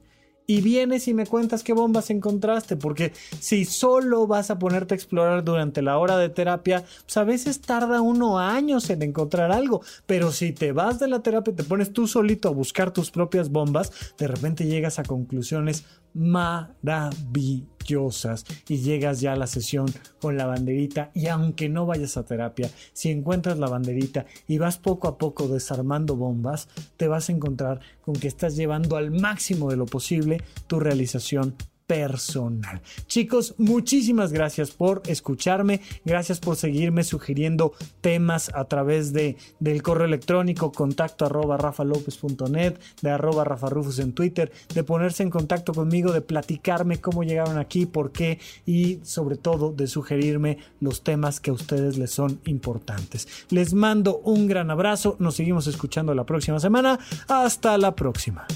Y vienes y me cuentas qué bombas encontraste, porque si solo vas a ponerte a explorar durante la hora de terapia, pues a veces tarda uno años en encontrar algo. Pero si te vas de la terapia y te pones tú solito a buscar tus propias bombas, de repente llegas a conclusiones maravillosas y llegas ya a la sesión con la banderita. Y aunque no vayas a terapia, si encuentras la banderita y vas poco a poco desarmando bombas, te vas a encontrar con que estás llevando al máximo de lo posible tu realización personal. Chicos, muchísimas gracias por escucharme, gracias por seguirme sugiriendo temas a través del correo electrónico contacto@rafalopez.net, de @rafarufus en Twitter, de ponerse en contacto conmigo, de platicarme cómo llegaron aquí, por qué, y sobre todo de sugerirme los temas que a ustedes les son importantes. Les mando un gran abrazo, nos seguimos escuchando la próxima semana. Hasta la próxima.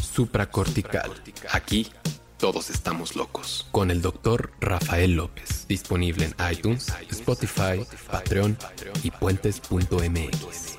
Supracortical. Aquí todos estamos locos. Con el Dr. Rafael López. Disponible en iTunes, Spotify, Patreon y Puentes.mx.